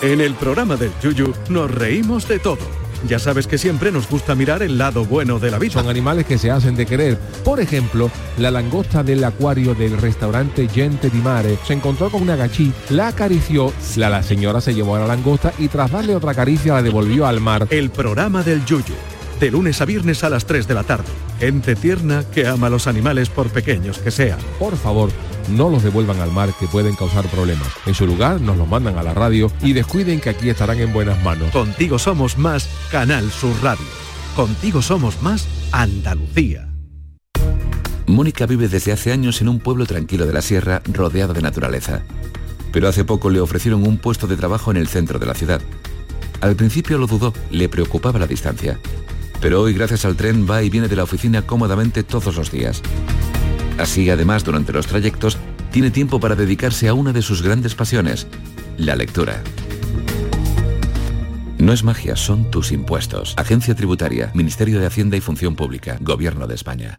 En el programa del Yuyu nos reímos de todo. Ya sabes que siempre nos gusta mirar el lado bueno de la vida. Son animales que se hacen de querer. Por ejemplo, la langosta del acuario del restaurante Gente di Mare se encontró con una gachí, la acarició, la, la señora se llevó a la langosta y tras darle otra caricia la devolvió al mar. El programa del Yuyu, de lunes a viernes a las tres de la tarde. Gente tierna que ama a los animales por pequeños que sean. Por favor, no los devuelvan al mar, que pueden causar problemas. En su lugar, nos los mandan a la radio y descuiden que aquí estarán en buenas manos. Contigo somos más Canal Sur Radio. Contigo somos más Andalucía. Mónica vive desde hace años en un pueblo tranquilo de la sierra, rodeada de naturaleza. Pero hace poco le ofrecieron un puesto de trabajo en el centro de la ciudad. Al principio lo dudó, le preocupaba la distancia. Pero hoy, gracias al tren, va y viene de la oficina cómodamente todos los días. Así, además, durante los trayectos, tiene tiempo para dedicarse a una de sus grandes pasiones, la lectura. No es magia, son tus impuestos. Agencia Tributaria, Ministerio de Hacienda y Función Pública, Gobierno de España.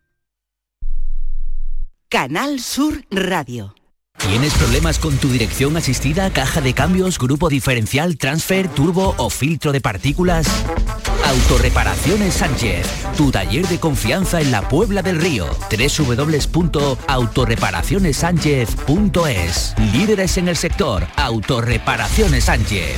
Canal Sur Radio. ¿Tienes problemas con tu dirección asistida, caja de cambios, grupo diferencial, transfer, turbo o filtro de partículas? Autorreparaciones Sánchez, tu taller de confianza en la Puebla del Río. doble u doble u doble u punto autorreparaciones sánchez punto es. Líderes en el sector, Autorreparaciones Sánchez.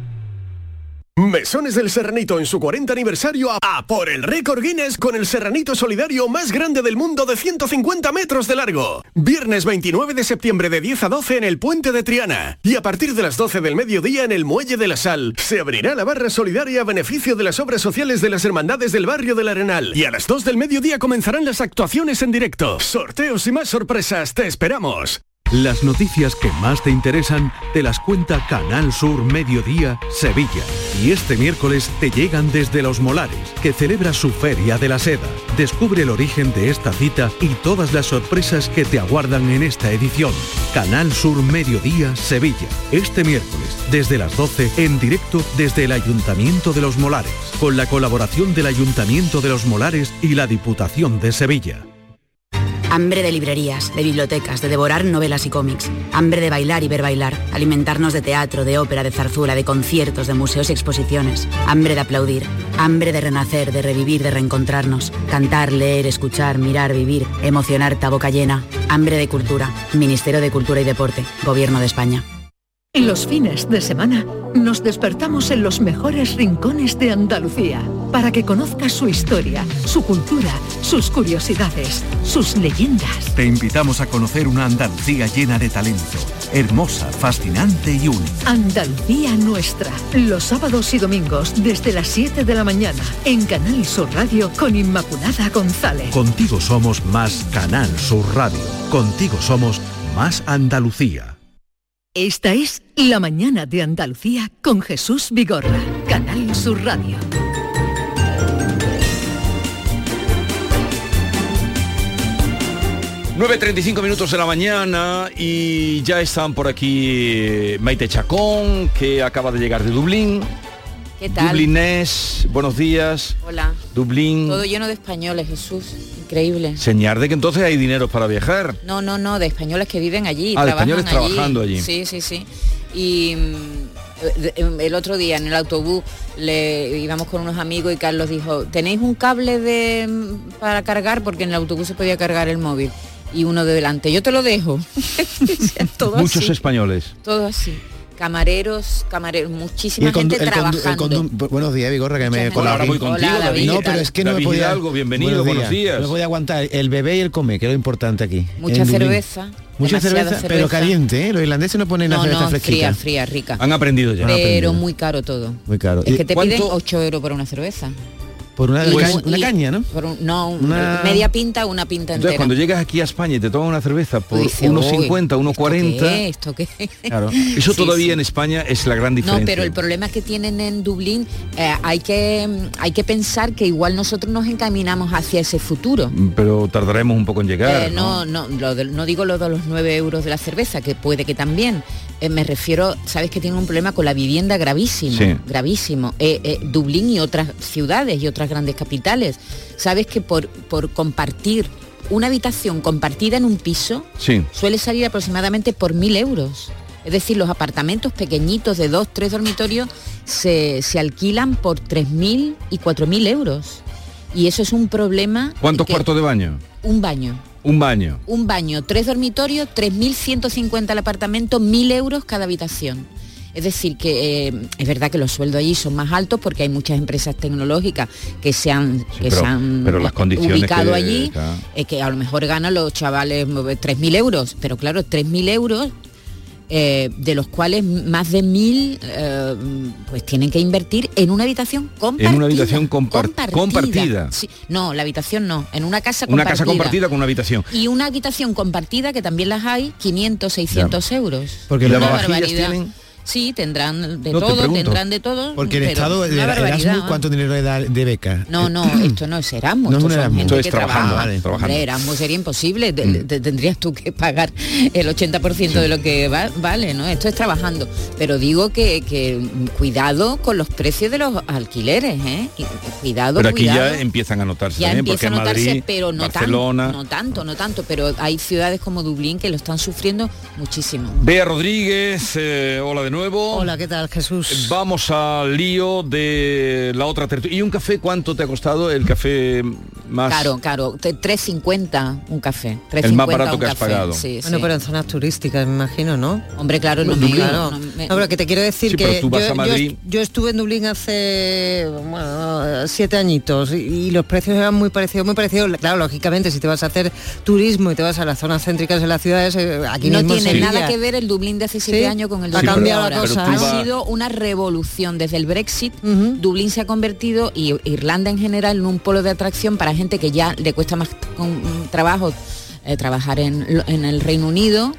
Mesones del Serranito en su cuarenta aniversario a, a por el récord Guinness con el serranito solidario más grande del mundo de ciento cincuenta metros de largo. Viernes veintinueve de septiembre de diez a doce en el Puente de Triana. Y a partir de las doce del mediodía en el Muelle de la Sal se abrirá la barra solidaria a beneficio de las obras sociales de las hermandades del barrio del Arenal. Y a las dos del mediodía comenzarán las actuaciones en directo. Sorteos y más sorpresas, te esperamos. Las noticias que más te interesan te las cuenta Canal Sur Mediodía Sevilla. Y este miércoles te llegan desde Los Molares, que celebra su Feria de la Seda. Descubre el origen de esta cita y todas las sorpresas que te aguardan en esta edición. Canal Sur Mediodía Sevilla. Este miércoles, desde las doce, en directo desde el Ayuntamiento de Los Molares, con la colaboración del Ayuntamiento de Los Molares y la Diputación de Sevilla. Hambre de librerías, de bibliotecas, de devorar novelas y cómics. Hambre de bailar y ver bailar. Alimentarnos de teatro, de ópera, de zarzuela, de conciertos, de museos y exposiciones. Hambre de aplaudir. Hambre de renacer, de revivir, de reencontrarnos. Cantar, leer, escuchar, mirar, vivir. Emocionarte a boca llena. Hambre de cultura. Ministerio de Cultura y Deporte. Gobierno de España. Los fines de semana nos despertamos en los mejores rincones de Andalucía para que conozcas su historia, su cultura, sus curiosidades, sus leyendas. Te invitamos a conocer una Andalucía llena de talento, hermosa, fascinante y única. Andalucía nuestra, los sábados y domingos desde las siete de la mañana en Canal Sur Radio con Inmaculada González. Contigo somos más Canal Sur Radio, contigo somos más Andalucía. Esta es La mañana de Andalucía con Jesús Vigorra, Canal Sur Radio. nueve y treinta y cinco minutos de la mañana y ya están por aquí Maite Chacón, que acaba de llegar de Dublín. ¿Qué tal? Dublinés, buenos días. Hola. Dublín. Todo lleno de españoles, Jesús. Increíble. Señal de que entonces hay dinero para viajar. No, no, no, de españoles que viven allí. Ah, de españoles allí, trabajando allí. Sí, sí, sí. Y el otro día en el autobús le íbamos con unos amigos y Carlos dijo, ¿tenéis un cable de para cargar? Porque en el autobús se podía cargar el móvil. Y uno de delante, yo te lo dejo. Todo muchos así. Españoles. Todo así. Camareros, camareros, muchísima condu- gente trabajando. Condu- condu- buenos días, Vigorra, que me colabora. Ahora voy contigo, hola, David. No, pero es que David, no me podía algo, bienvenido, buenos días. Buenos días. No me podía aguantar el bebé y el comer, que es lo importante aquí. Mucha cerveza. Mucha cerveza, cerveza, pero caliente, ¿eh? Los irlandeses no ponen no, la cerveza no, fresquita. No, fría, fría, rica. Han aprendido ya. Pero aprendido. Muy caro todo. Muy caro. Es que te ¿cuánto? Piden ocho euros por una cerveza. Por una, y, caña, y, una caña, ¿no? Por un, no, una... media pinta, una pinta entera. Entonces, cuando llegas aquí a España y te tomas una cerveza por uno cincuenta, uno cuarenta... ¿Esto qué es? ¿Esto qué? Claro. Eso sí, todavía sí. En España es la gran diferencia. No, pero el problema que tienen en Dublín, eh, hay, que, hay que pensar que igual nosotros nos encaminamos hacia ese futuro. Pero tardaremos un poco en llegar, eh, ¿no? No, no, lo de, no digo lo de los nueve euros de la cerveza, que puede que también. Eh, me refiero, sabes que tienen un problema con la vivienda gravísimo, sí. gravísimo. Eh, eh, Dublín y otras ciudades y otras grandes capitales. Sabes que por, por compartir una habitación compartida en un piso sí. suele salir aproximadamente por mil euros. Es decir, los apartamentos pequeñitos de dos, tres dormitorios se, se alquilan por tres mil y cuatro mil euros. Y eso es un problema. ¿Cuántos que, cuartos de baño? Un baño. Un baño. Un baño, tres dormitorios, tres mil ciento cincuenta el apartamento, mil euros cada habitación. Es decir, que eh, es verdad que los sueldos allí son más altos porque hay muchas empresas tecnológicas que se han, sí, que pero, se han pero las condiciones ubicado que, allí, claro. eh, que a lo mejor ganan los chavales tres mil euros, pero claro, tres mil euros, eh, de los cuales más de mil eh, pues tienen que invertir en una habitación compartida. En una habitación compar- compartida. compartida. Sí, no, la habitación no, en una casa compartida. Una casa compartida con una habitación. Y una habitación compartida, que también las hay, quinientos, seiscientos claro. euros. Porque las barbaridades tienen... Sí, tendrán de no, todo, tendrán de todo. Porque el Estado, el Erasmus, ¿cuánto dinero le da de beca? No, no, esto no es Erasmus, no es un Erasmus. Gente esto es que trabajando, trabaja. Vale, trabajando. Hombre, Erasmus sería imposible, mm. tendrías tú que pagar el ochenta por ciento sí. de lo que va, vale, ¿no? Esto es trabajando. Pero digo que, que cuidado con los precios de los alquileres, ¿eh? Cuidado, pero aquí cuidado. Ya empiezan a notarse ya también, porque a notarse, Madrid, pero no Barcelona... Tan, no tanto, no tanto, pero hay ciudades como Dublín que lo están sufriendo muchísimo. Bea Rodríguez, eh, hola de nuevo. Hola, ¿qué tal, Jesús? Vamos al lío de la otra tertulia. ¿Y un café cuánto te ha costado? El café más... Caro, caro. tres cincuenta un café. tres cincuenta el más barato que has café. Pagado. Sí, bueno, sí. Pero en zonas turísticas, me imagino, ¿no? Hombre, claro, no, en Dublín. Claro. No, me... no, pero que te quiero decir sí, que yo, yo, yo estuve en Dublín hace bueno, siete añitos y, y los precios eran muy parecidos, muy parecidos. Claro, lógicamente, si te vas a hacer turismo y te vas a las zonas céntricas de las ciudades, aquí no mismo tiene sí. nada que ver el Dublín de hace siete ¿sí? años con el Dublín. Sí, ahora, ha sido una revolución desde el Brexit. Uh-huh. Dublín se ha convertido, y Irlanda en general, en un polo de atracción para gente que ya le cuesta más trabajo eh, trabajar en, en el Reino Unido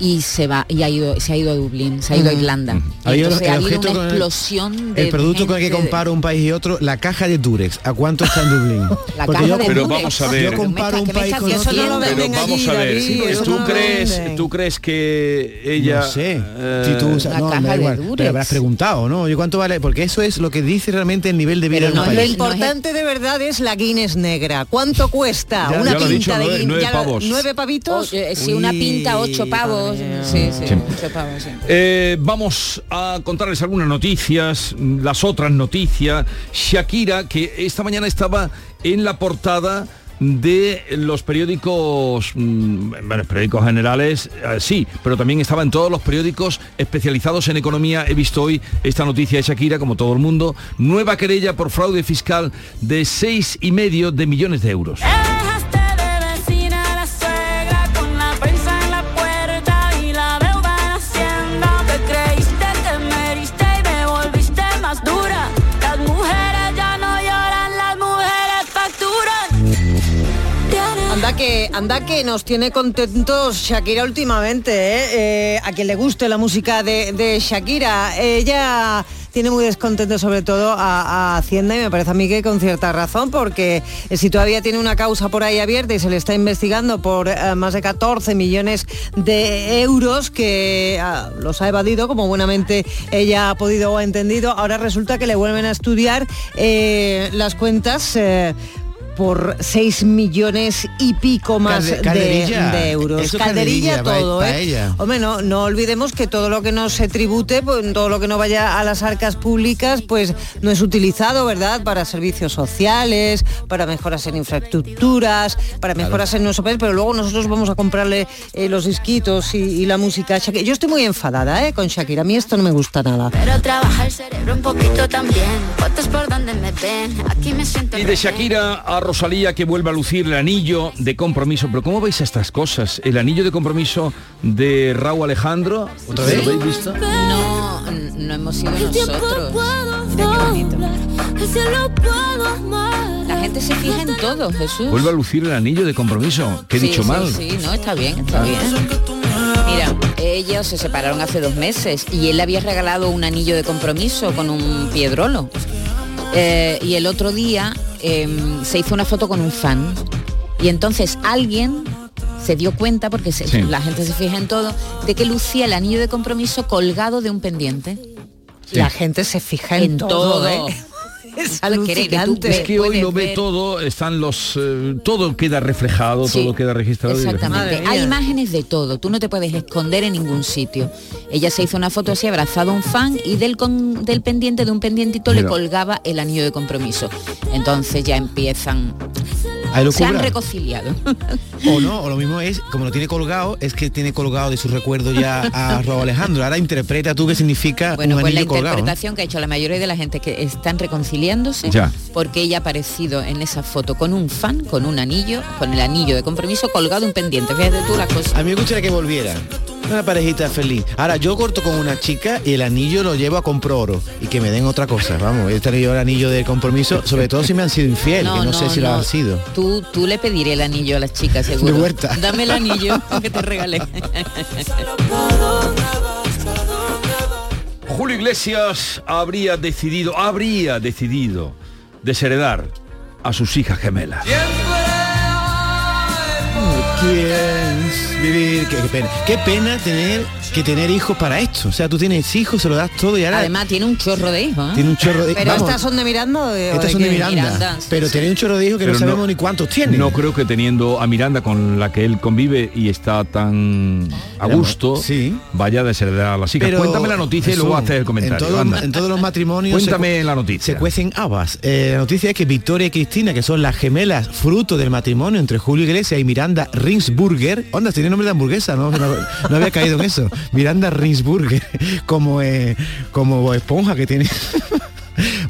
y se va y ha ido se ha ido a Dublín, se ha ido a Irlanda. Uh-huh. Entonces, el, el ha habido una explosión el, de el producto con el que comparo un país y otro, la caja de Durex, ¿a cuánto está en Dublín? La caja yo, de pero Durex. Vamos a ver. Yo comparo un país con otro. No pero vamos allí, a ver. Sí, ¿tú, no crees, ¿Tú crees que ella no sé? Eh, si tú, o sea, la no, caja de Durex. Te habrás preguntado, ¿no? Yo cuánto vale, porque eso es lo que dice realmente el nivel de vida pero en no, un país. Lo importante de verdad es la Guinness negra. ¿Cuánto cuesta una pinta de Guinness? Nueve pavitos. Si una pinta ocho pavos. Sí, sí, sí. Pavos, sí. Eh, vamos a contarles algunas noticias, las otras noticias. Shakira, que esta mañana estaba en la portada de los periódicos, bueno, periódicos generales, eh, sí, pero también estaba en todos los periódicos especializados en economía. He visto hoy esta noticia de Shakira, como todo el mundo. Nueva querella por fraude fiscal de seis y medio de millones de euros. Que anda que nos tiene contentos Shakira últimamente, ¿eh? Eh, a quien le guste la música de, de Shakira, ella tiene muy descontento sobre todo a, a Hacienda, y me parece a mí que con cierta razón, porque si todavía tiene una causa por ahí abierta y se le está investigando por uh, más de catorce millones de euros que uh, los ha evadido, como buenamente ella ha podido o ha entendido, ahora resulta que le vuelven a estudiar eh, las cuentas eh, por seis millones y pico más de, de euros. Calderilla, calderilla todo, ¿eh? Ella. Hombre, no, no olvidemos que todo lo que no se tribute, pues, todo lo que no vaya a las arcas públicas, pues no es utilizado, ¿verdad?, para servicios sociales, para mejoras en infraestructuras, para mejoras claro. en nuestro país, pero luego nosotros vamos a comprarle eh, los disquitos y, y la música a Shakira. Yo estoy muy enfadada eh, con Shakira, a mí esto no me gusta nada. Pero trabaja el cerebro un poquito también, fotos por donde me ven, aquí me siento... Y de Shakira a Rosalía, que vuelva a lucir el anillo de compromiso. Pero ¿cómo veis estas cosas? ¿El anillo de compromiso de Raúl Alejandro? ¿Otra vez? ¿Lo habéis visto? No, no hemos sido nosotros. Mira qué bonito. La gente se fija en todo, Jesús. Vuelva a lucir el anillo de compromiso. ¿Qué he sí, dicho sí, mal? Sí, sí, no, está bien, está ah. bien. Mira, ellos se separaron hace dos meses y él le había regalado un anillo de compromiso con un piedrolo. Eh, y el otro día eh, se hizo una foto con un fan y entonces alguien se dio cuenta, porque se, sí. la gente se fija en todo, de que lucía el anillo de compromiso colgado de un pendiente. Sí. La gente se fija en, en todo, todo, ¿eh? Es, que es que hoy lo ver. Ve todo, están los eh, todo queda reflejado, sí, todo queda registrado. Exactamente, hay imágenes de todo, tú no te puedes esconder en ningún sitio. Ella se hizo una foto así, abrazado a un fan, y del, con, del pendiente, de un pendientito, mira, le colgaba el anillo de compromiso. Entonces ya empiezan... Se han reconciliado. O no, o lo mismo es, como lo tiene colgado, es que tiene colgado de su recuerdo ya a Raúl Alejandro. Ahora interpreta tú qué significa. Bueno, un pues la interpretación colgado, ¿eh? Que ha hecho la mayoría de la gente, que están reconciliándose ya, porque ella ha aparecido en esa foto con un fan, con un anillo, con el anillo de compromiso colgado un pendiente. Fíjate tú las cosas. A mí me gustaría que volviera. Una parejita feliz. Ahora yo corto con una chica y el anillo lo llevo a compro oro y que me den otra cosa. Vamos, este anillo, el anillo de compromiso, sobre todo si me han sido infiel, no, que no, no sé si no. lo han sido. Tú, tú le pediré el anillo a las chicas, seguro. De vuelta. Dame el anillo que te regalé. Julio Iglesias habría decidido, habría decidido desheredar a sus hijas gemelas. ¿Quieres vivir? Qué, qué pena. Qué pena tener que tener hijos para esto. O sea, tú tienes hijos, se lo das todo y ahora... Además, tiene un chorro de hijos, ¿eh? Tiene un chorro de hijos. Pero vamos, estas son de Miranda o de... Estas de son de Miranda. Miranda, pero sí, tiene un chorro de hijos que pero no sabemos no, ni cuántos tiene. No creo que teniendo a Miranda, con la que él convive y está tan a gusto, sí, vaya a desheredar a las hijas. Pero cuéntame la noticia eso, y luego haces el comentario. En, todo, en todos los matrimonios... Cuéntame la noticia. Se cuecen habas. Eh, la noticia es que Victoria y Cristina, que son las gemelas fruto del matrimonio entre Julio Iglesias y Miranda Rijnsburger... Onda, tiene nombre de hamburguesa, ¿no? No, no había caído en eso. Miranda Rijnsburger, como eh, como esponja que tiene.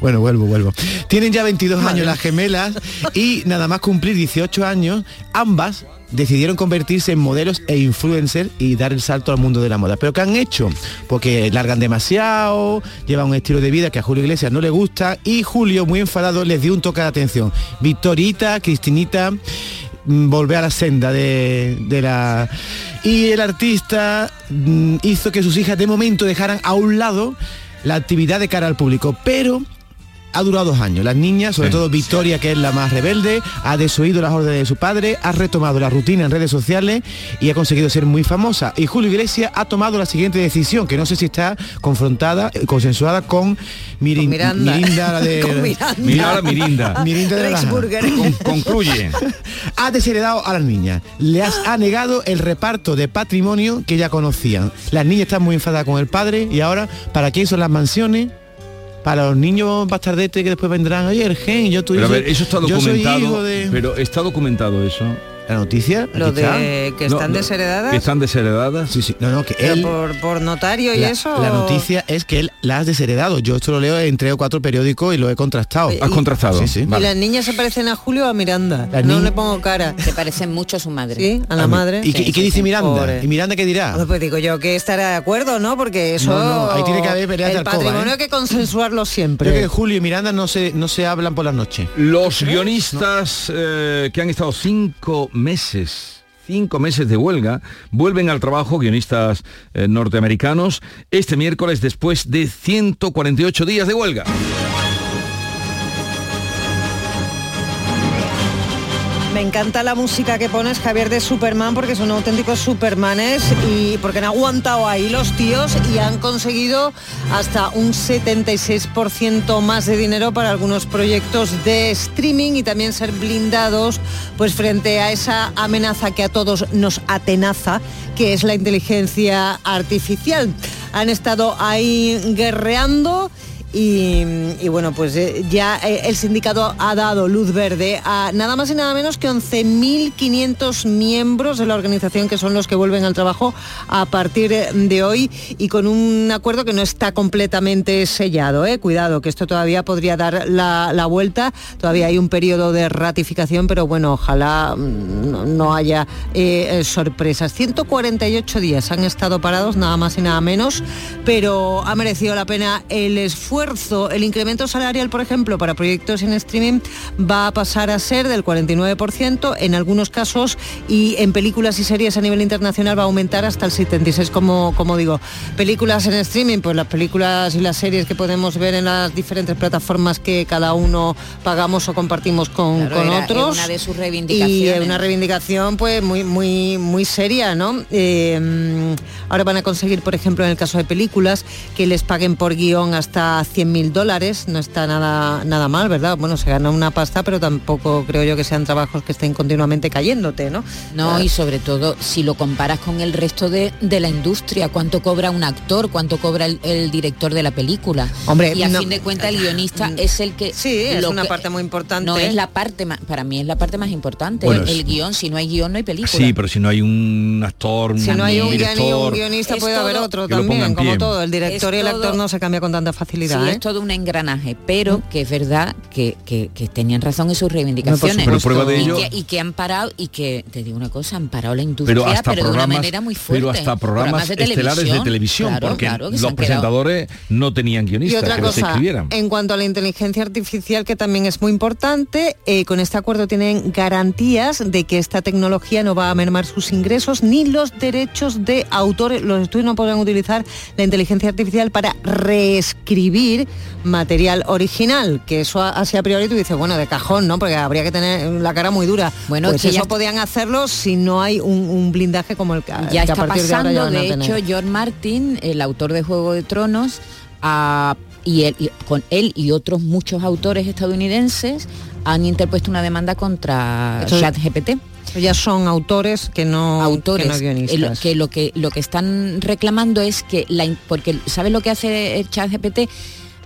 Bueno, vuelvo, vuelvo. Tienen ya veintidós Madre. años las gemelas y nada más cumplir dieciocho años, ambas decidieron convertirse en modelos e influencers y dar el salto al mundo de la moda. ¿Pero qué han hecho? Porque largan demasiado, llevan un estilo de vida que a Julio Iglesias no le gusta y Julio, muy enfadado, les dio un toque de atención. Victorita, Cristinita... volver a la senda de, de la... Y el artista hizo que sus hijas de momento dejaran a un lado la actividad de cara al público, pero ha durado dos años. Las niñas, sobre sí, todo Victoria, que es la más rebelde, ha desoído las órdenes de su padre, ha retomado la rutina en redes sociales y ha conseguido ser muy famosa. Y Julio Iglesias ha tomado la siguiente decisión, que no sé si está confrontada, consensuada con, Mirin, con Miranda. Mirinda, la de... con Miranda. Mirada, Mirinda. Mirinda de la con, concluye. Ha desheredado a las niñas. Les ha negado el reparto de patrimonio que ya conocían. Las niñas están muy enfadadas con el padre y ahora, ¿para quién son las mansiones? Para los niños bastardetes que después vendrán, oye, el gen, yo tu hijo. Pero a ver, eso está documentado, de... pero está documentado eso. La noticia, lo de está? que están no, desheredadas. Que están desheredadas. Sí, sí. No, no, que él, por, por notario y la, eso. La noticia es que él las ha desheredado. Yo esto lo leo en tres o cuatro periódicos y lo he contrastado. ¿Has contrastado? Sí, sí. Vale. ¿Y las niñas se parecen a Julio o a Miranda? Las no ni... le pongo cara. Se parecen mucho a su madre. Sí, a la a madre. ¿Y, sí, ¿y sí, qué sí, dice sí, Miranda? Pobre. ¿Y Miranda qué dirá? No, pues digo yo que estará de acuerdo, ¿no? Porque eso... No, no, ahí tiene que haber peleas de alcoba. El patrimonio ¿eh? Hay que consensuarlo siempre. Yo creo que Julio y Miranda no se, no se hablan por las noches. Los guionistas no. eh, que han estado cinco meses cinco meses de huelga, vuelven al trabajo guionistas eh, norteamericanos este miércoles después de ciento cuarenta y ocho días de huelga. Me encanta la música que pones, Javier, de Superman, porque son auténticos supermanes y porque han aguantado ahí los tíos y han conseguido hasta un setenta y seis por ciento más de dinero para algunos proyectos de streaming y también ser blindados pues frente a esa amenaza que a todos nos atenaza, que es la inteligencia artificial. Han estado ahí guerreando. Y, y bueno, pues ya el sindicato ha dado luz verde a nada más y nada menos que once mil quinientos miembros de la organización, que son los que vuelven al trabajo a partir de hoy, y con un acuerdo que no está completamente sellado, ¿eh? Cuidado, que esto todavía podría dar la, la vuelta, todavía hay un periodo de ratificación, pero bueno, ojalá no, no haya eh, sorpresas. ciento cuarenta y ocho días han estado parados, nada más y nada menos, pero ha merecido la pena el esfuerzo. El incremento salarial, por ejemplo, para proyectos en streaming va a pasar a ser del cuarenta y nueve por ciento en algunos casos, y en películas y series a nivel internacional va a aumentar hasta el setenta y seis por ciento, como, como digo. Películas en streaming, pues las películas y las series que podemos ver en las diferentes plataformas que cada uno pagamos o compartimos con, claro, con era, otros. Era una de sus reivindicaciones. Y una reivindicación pues muy, muy, muy seria, ¿no? Eh, ahora van a conseguir, por ejemplo, en el caso de películas, que les paguen por guión hasta cien mil dólares, no está nada nada mal, ¿verdad? Bueno, se gana una pasta, pero tampoco creo yo que sean trabajos que estén continuamente cayéndote, ¿no? No, claro. Y sobre todo, si lo comparas con el resto de, de la industria, ¿cuánto cobra un actor? ¿Cuánto cobra el, el director de la película? Hombre, y a no, fin de cuentas el guionista es el que... Sí, es una que, parte muy importante. No, es la parte más, para mí es la parte más importante, bueno, el, el guión. Si no hay guión, no hay película. Sí, pero si no hay un actor, un Si no hay un, director, un guionista, puede todo, haber otro también, como todo. El director y el actor todo, no se cambia con tanta facilidad. Sí, es todo un engranaje, pero que es verdad que, que, que tenían razón en sus reivindicaciones. No, pero de ello, y, que, y que han parado, y que, te digo una cosa, han parado la industria, pero, hasta pero programas, de una manera muy fuerte. Pero hasta programas, programas de estelares televisión, de televisión, claro, porque claro, los presentadores quedado. no tenían guionistas. Y otra que cosa, los escribieran. En cuanto a la inteligencia artificial, que también es muy importante, eh, con este acuerdo tienen garantías de que esta tecnología no va a mermar sus ingresos ni los derechos de autor. Los estudios no podrán utilizar la inteligencia artificial para reescribir material original, que eso así a priori tú dices, bueno, de cajón, ¿no? Porque habría que tener la cara muy dura. Bueno, pues que eso ya podían hacerlo si no hay un, un blindaje como el que ya está pasando. De, de hecho, George Martin, el autor de Juego de Tronos, uh, y, él, y con él y otros muchos autores estadounidenses han interpuesto una demanda contra Chat G P T. Ya son autores que no autores que no guionistas. Que lo que lo que están reclamando es que la, porque ¿sabes lo que hace el ChatGPT?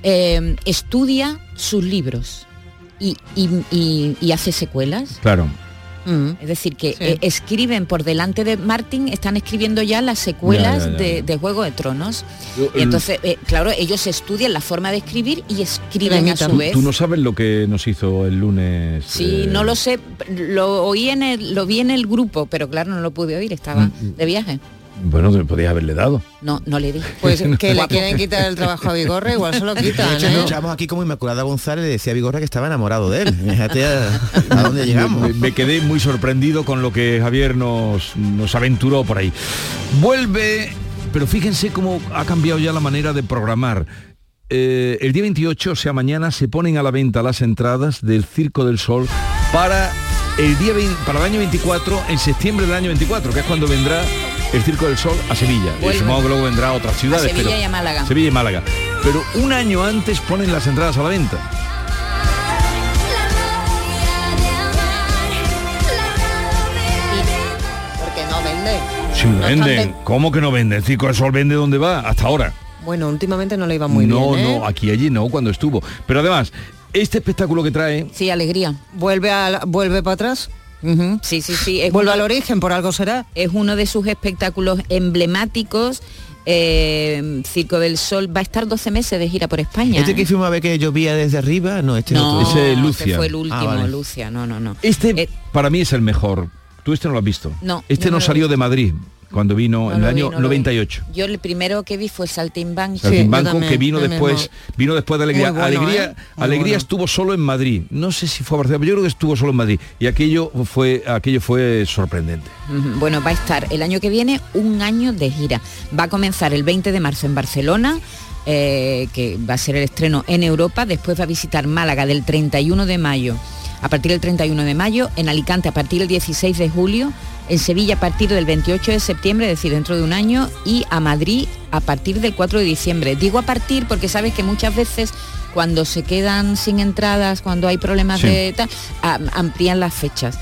Eh, estudia sus libros y, y, y, y hace secuelas. Claro. Mm. Es decir, que sí. eh, escriben por delante de Martin, están escribiendo ya las secuelas ya, ya, ya. De, de Juego de Tronos. Yo, y entonces, eh, claro, ellos estudian la forma de escribir y escriben a su tú, vez. Tú no sabes lo que nos hizo el lunes. Sí, eh... no lo sé, lo oí en el, lo vi en el grupo, pero claro, no lo pude oír, estaba mm. de viaje. Bueno, podías haberle dado. No, no le di. Pues que le quieren quitar el trabajo a Vigorra, igual se lo quitan. De hecho, ¿eh? Escuchamos aquí como Inmaculada González le decía a Vigorra que estaba enamorado de él. Fíjate a, a dónde llegamos. Me, me quedé muy sorprendido con lo que Javier nos, nos aventuró por ahí. Vuelve, pero fíjense cómo ha cambiado ya la manera de programar. Eh, el día veintiocho, o sea, mañana, se ponen a la venta las entradas del Circo del Sol para el, día veinte, para el año veinticuatro, en septiembre del año veinticuatro, que es cuando vendrá el Circo del Sol a Sevilla. Bueno, supongo que luego vendrá a otras ciudades. A Sevilla pero, y a Málaga. Sevilla y Málaga. Pero un año antes ponen las entradas a la venta. ¿Por qué no venden? Sí, no venden. ¿Cómo que no venden? El Circo del Sol vende donde va hasta ahora. Bueno, últimamente no le iba muy no, bien. No, ¿eh? no, aquí allí no, cuando estuvo. Pero además, este espectáculo que trae... Sí, Alegría. ¿Vuelve, a, vuelve para atrás? Uh-huh. Sí, sí, sí. Es Vuelve uno, al origen, por algo será. Es uno de sus espectáculos emblemáticos. Eh, Circo del Sol va a estar doce meses de gira por España. ¿Este eh? que fue una vez que llovía desde arriba? No, este no, no ese es Lucia. Este fue el último, ah, vale. Lucia. No, no, no. Este eh, para mí es el mejor. Tú este no lo has visto. No. Este no, no salió de Madrid. cuando vino, no, en el año vi, no noventa y ocho. Yo el primero que vi fue Saltimbanqui. Saltimbanqui, sí, que vino después, vino después de Alegría. Bueno, Alegría, ¿eh? Alegría bueno. estuvo solo en Madrid. No sé si fue a Barcelona, pero yo creo que estuvo solo en Madrid. Y aquello fue, aquello fue sorprendente. Uh-huh. Bueno, va a estar el año que viene un año de gira. Va a comenzar el veinte de marzo en Barcelona. Eh, que va a ser el estreno en Europa, después va a visitar Málaga del treinta y uno de mayo, a partir del treinta y uno de mayo, en Alicante a partir del dieciséis de julio, en Sevilla a partir del veintiocho de septiembre, es decir, dentro de un año, y a Madrid a partir del cuatro de diciembre. Digo a partir porque sabes que muchas veces cuando se quedan sin entradas, cuando hay problemas sí. de tal, a, amplían las fechas.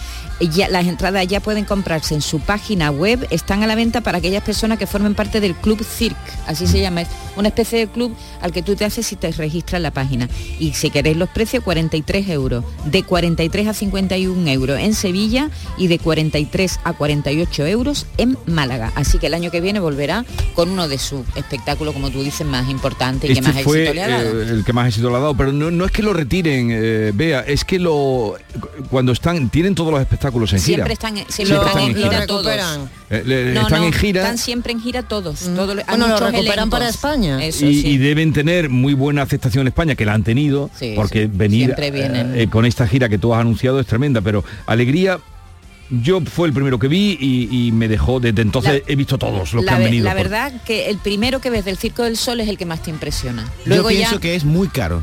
Ya, las entradas ya pueden comprarse en su página web, están a la venta para aquellas personas que formen parte del Club Cirque, así se llama, es una especie de club al que tú te haces si te registras en la página. Y si queréis los precios, cuarenta y tres euros, de cuarenta y tres a cincuenta y un euros en Sevilla y de cuarenta y tres a cuarenta y ocho euros en Málaga. Así que el año que viene volverá con uno de sus espectáculos, como tú dices, más importante y este que más fue, éxito le ha dado. Eh, el que más éxito le ha dado, pero no, no es que lo retiren, eh, Bea, es que lo cuando están, tienen todos los espectáculos en gira. Siempre están, siempre lo, están en gira todos. Eh, le, no, están no, en gira. Están siempre en gira todos. Mm. todos bueno, lo recuperan elencos. Para España. Eso, y, sí. y deben tener muy buena aceptación en España, que la han tenido, sí, porque sí. venir eh, con esta gira que tú has anunciado es tremenda, pero Alegría... Yo fue el primero que vi y, y me dejó, desde entonces la, he visto todos los que han venido. La por... verdad que el primero que ves del Circo del Sol es el que más te impresiona. Luego Yo pienso ya... que es muy caro.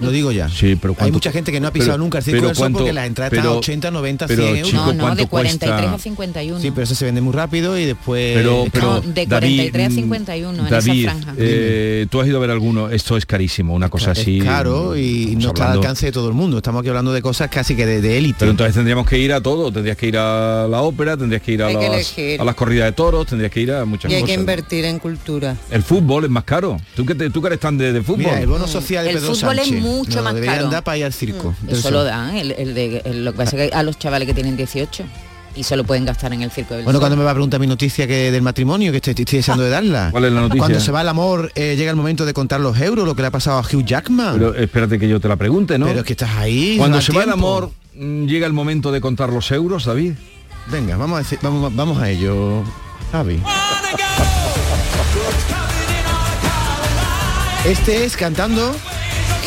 Lo digo ya. Sí, pero cuánto, hay mucha gente que no ha pisado pero, nunca el Circo del Sol porque la entrada está a ochenta, noventa, cien euros. Chico, no, no, de cuarenta y tres a cincuenta y uno. Sí, pero eso se vende muy rápido y después... Pero, pero, de cuarenta y tres a cincuenta y uno en David, esa franja. Eh, tú has ido a ver alguno, esto es carísimo, una cosa es así... Claro, y no está al alcance de todo el mundo, estamos aquí hablando de cosas casi que de élite. Pero entonces tendríamos que ir a todo, tendrías que ir a la ópera, tendrías que ir a, las, que a las corridas de toros, tendrías que ir a muchas y cosas. Y hay que invertir en cultura. El fútbol es más caro. ¿Tú que, te, tú que eres tan de, de fútbol? Mira, el bono social de Pedro Sánchez. Mucho no, más caro. Dar para ir al circo. Mm. Eso lo dan, el, el de, el, lo que pasa que a los chavales que tienen dieciocho y se lo pueden gastar en el Circo del Bueno, Sol. Cuando me va a preguntar mi noticia que del matrimonio, que estoy, estoy deseando de darla. ¿Cuál es la noticia? Cuando se va el amor, eh, llega el momento de contar los euros, lo que le ha pasado a Hugh Jackman. Pero espérate que yo te la pregunte, ¿no? Pero es que estás ahí. Cuando no se tiempo. va el amor, llega el momento de contar los euros, David. Venga, vamos a, decir, vamos, vamos a ello, Javi. Este es cantando...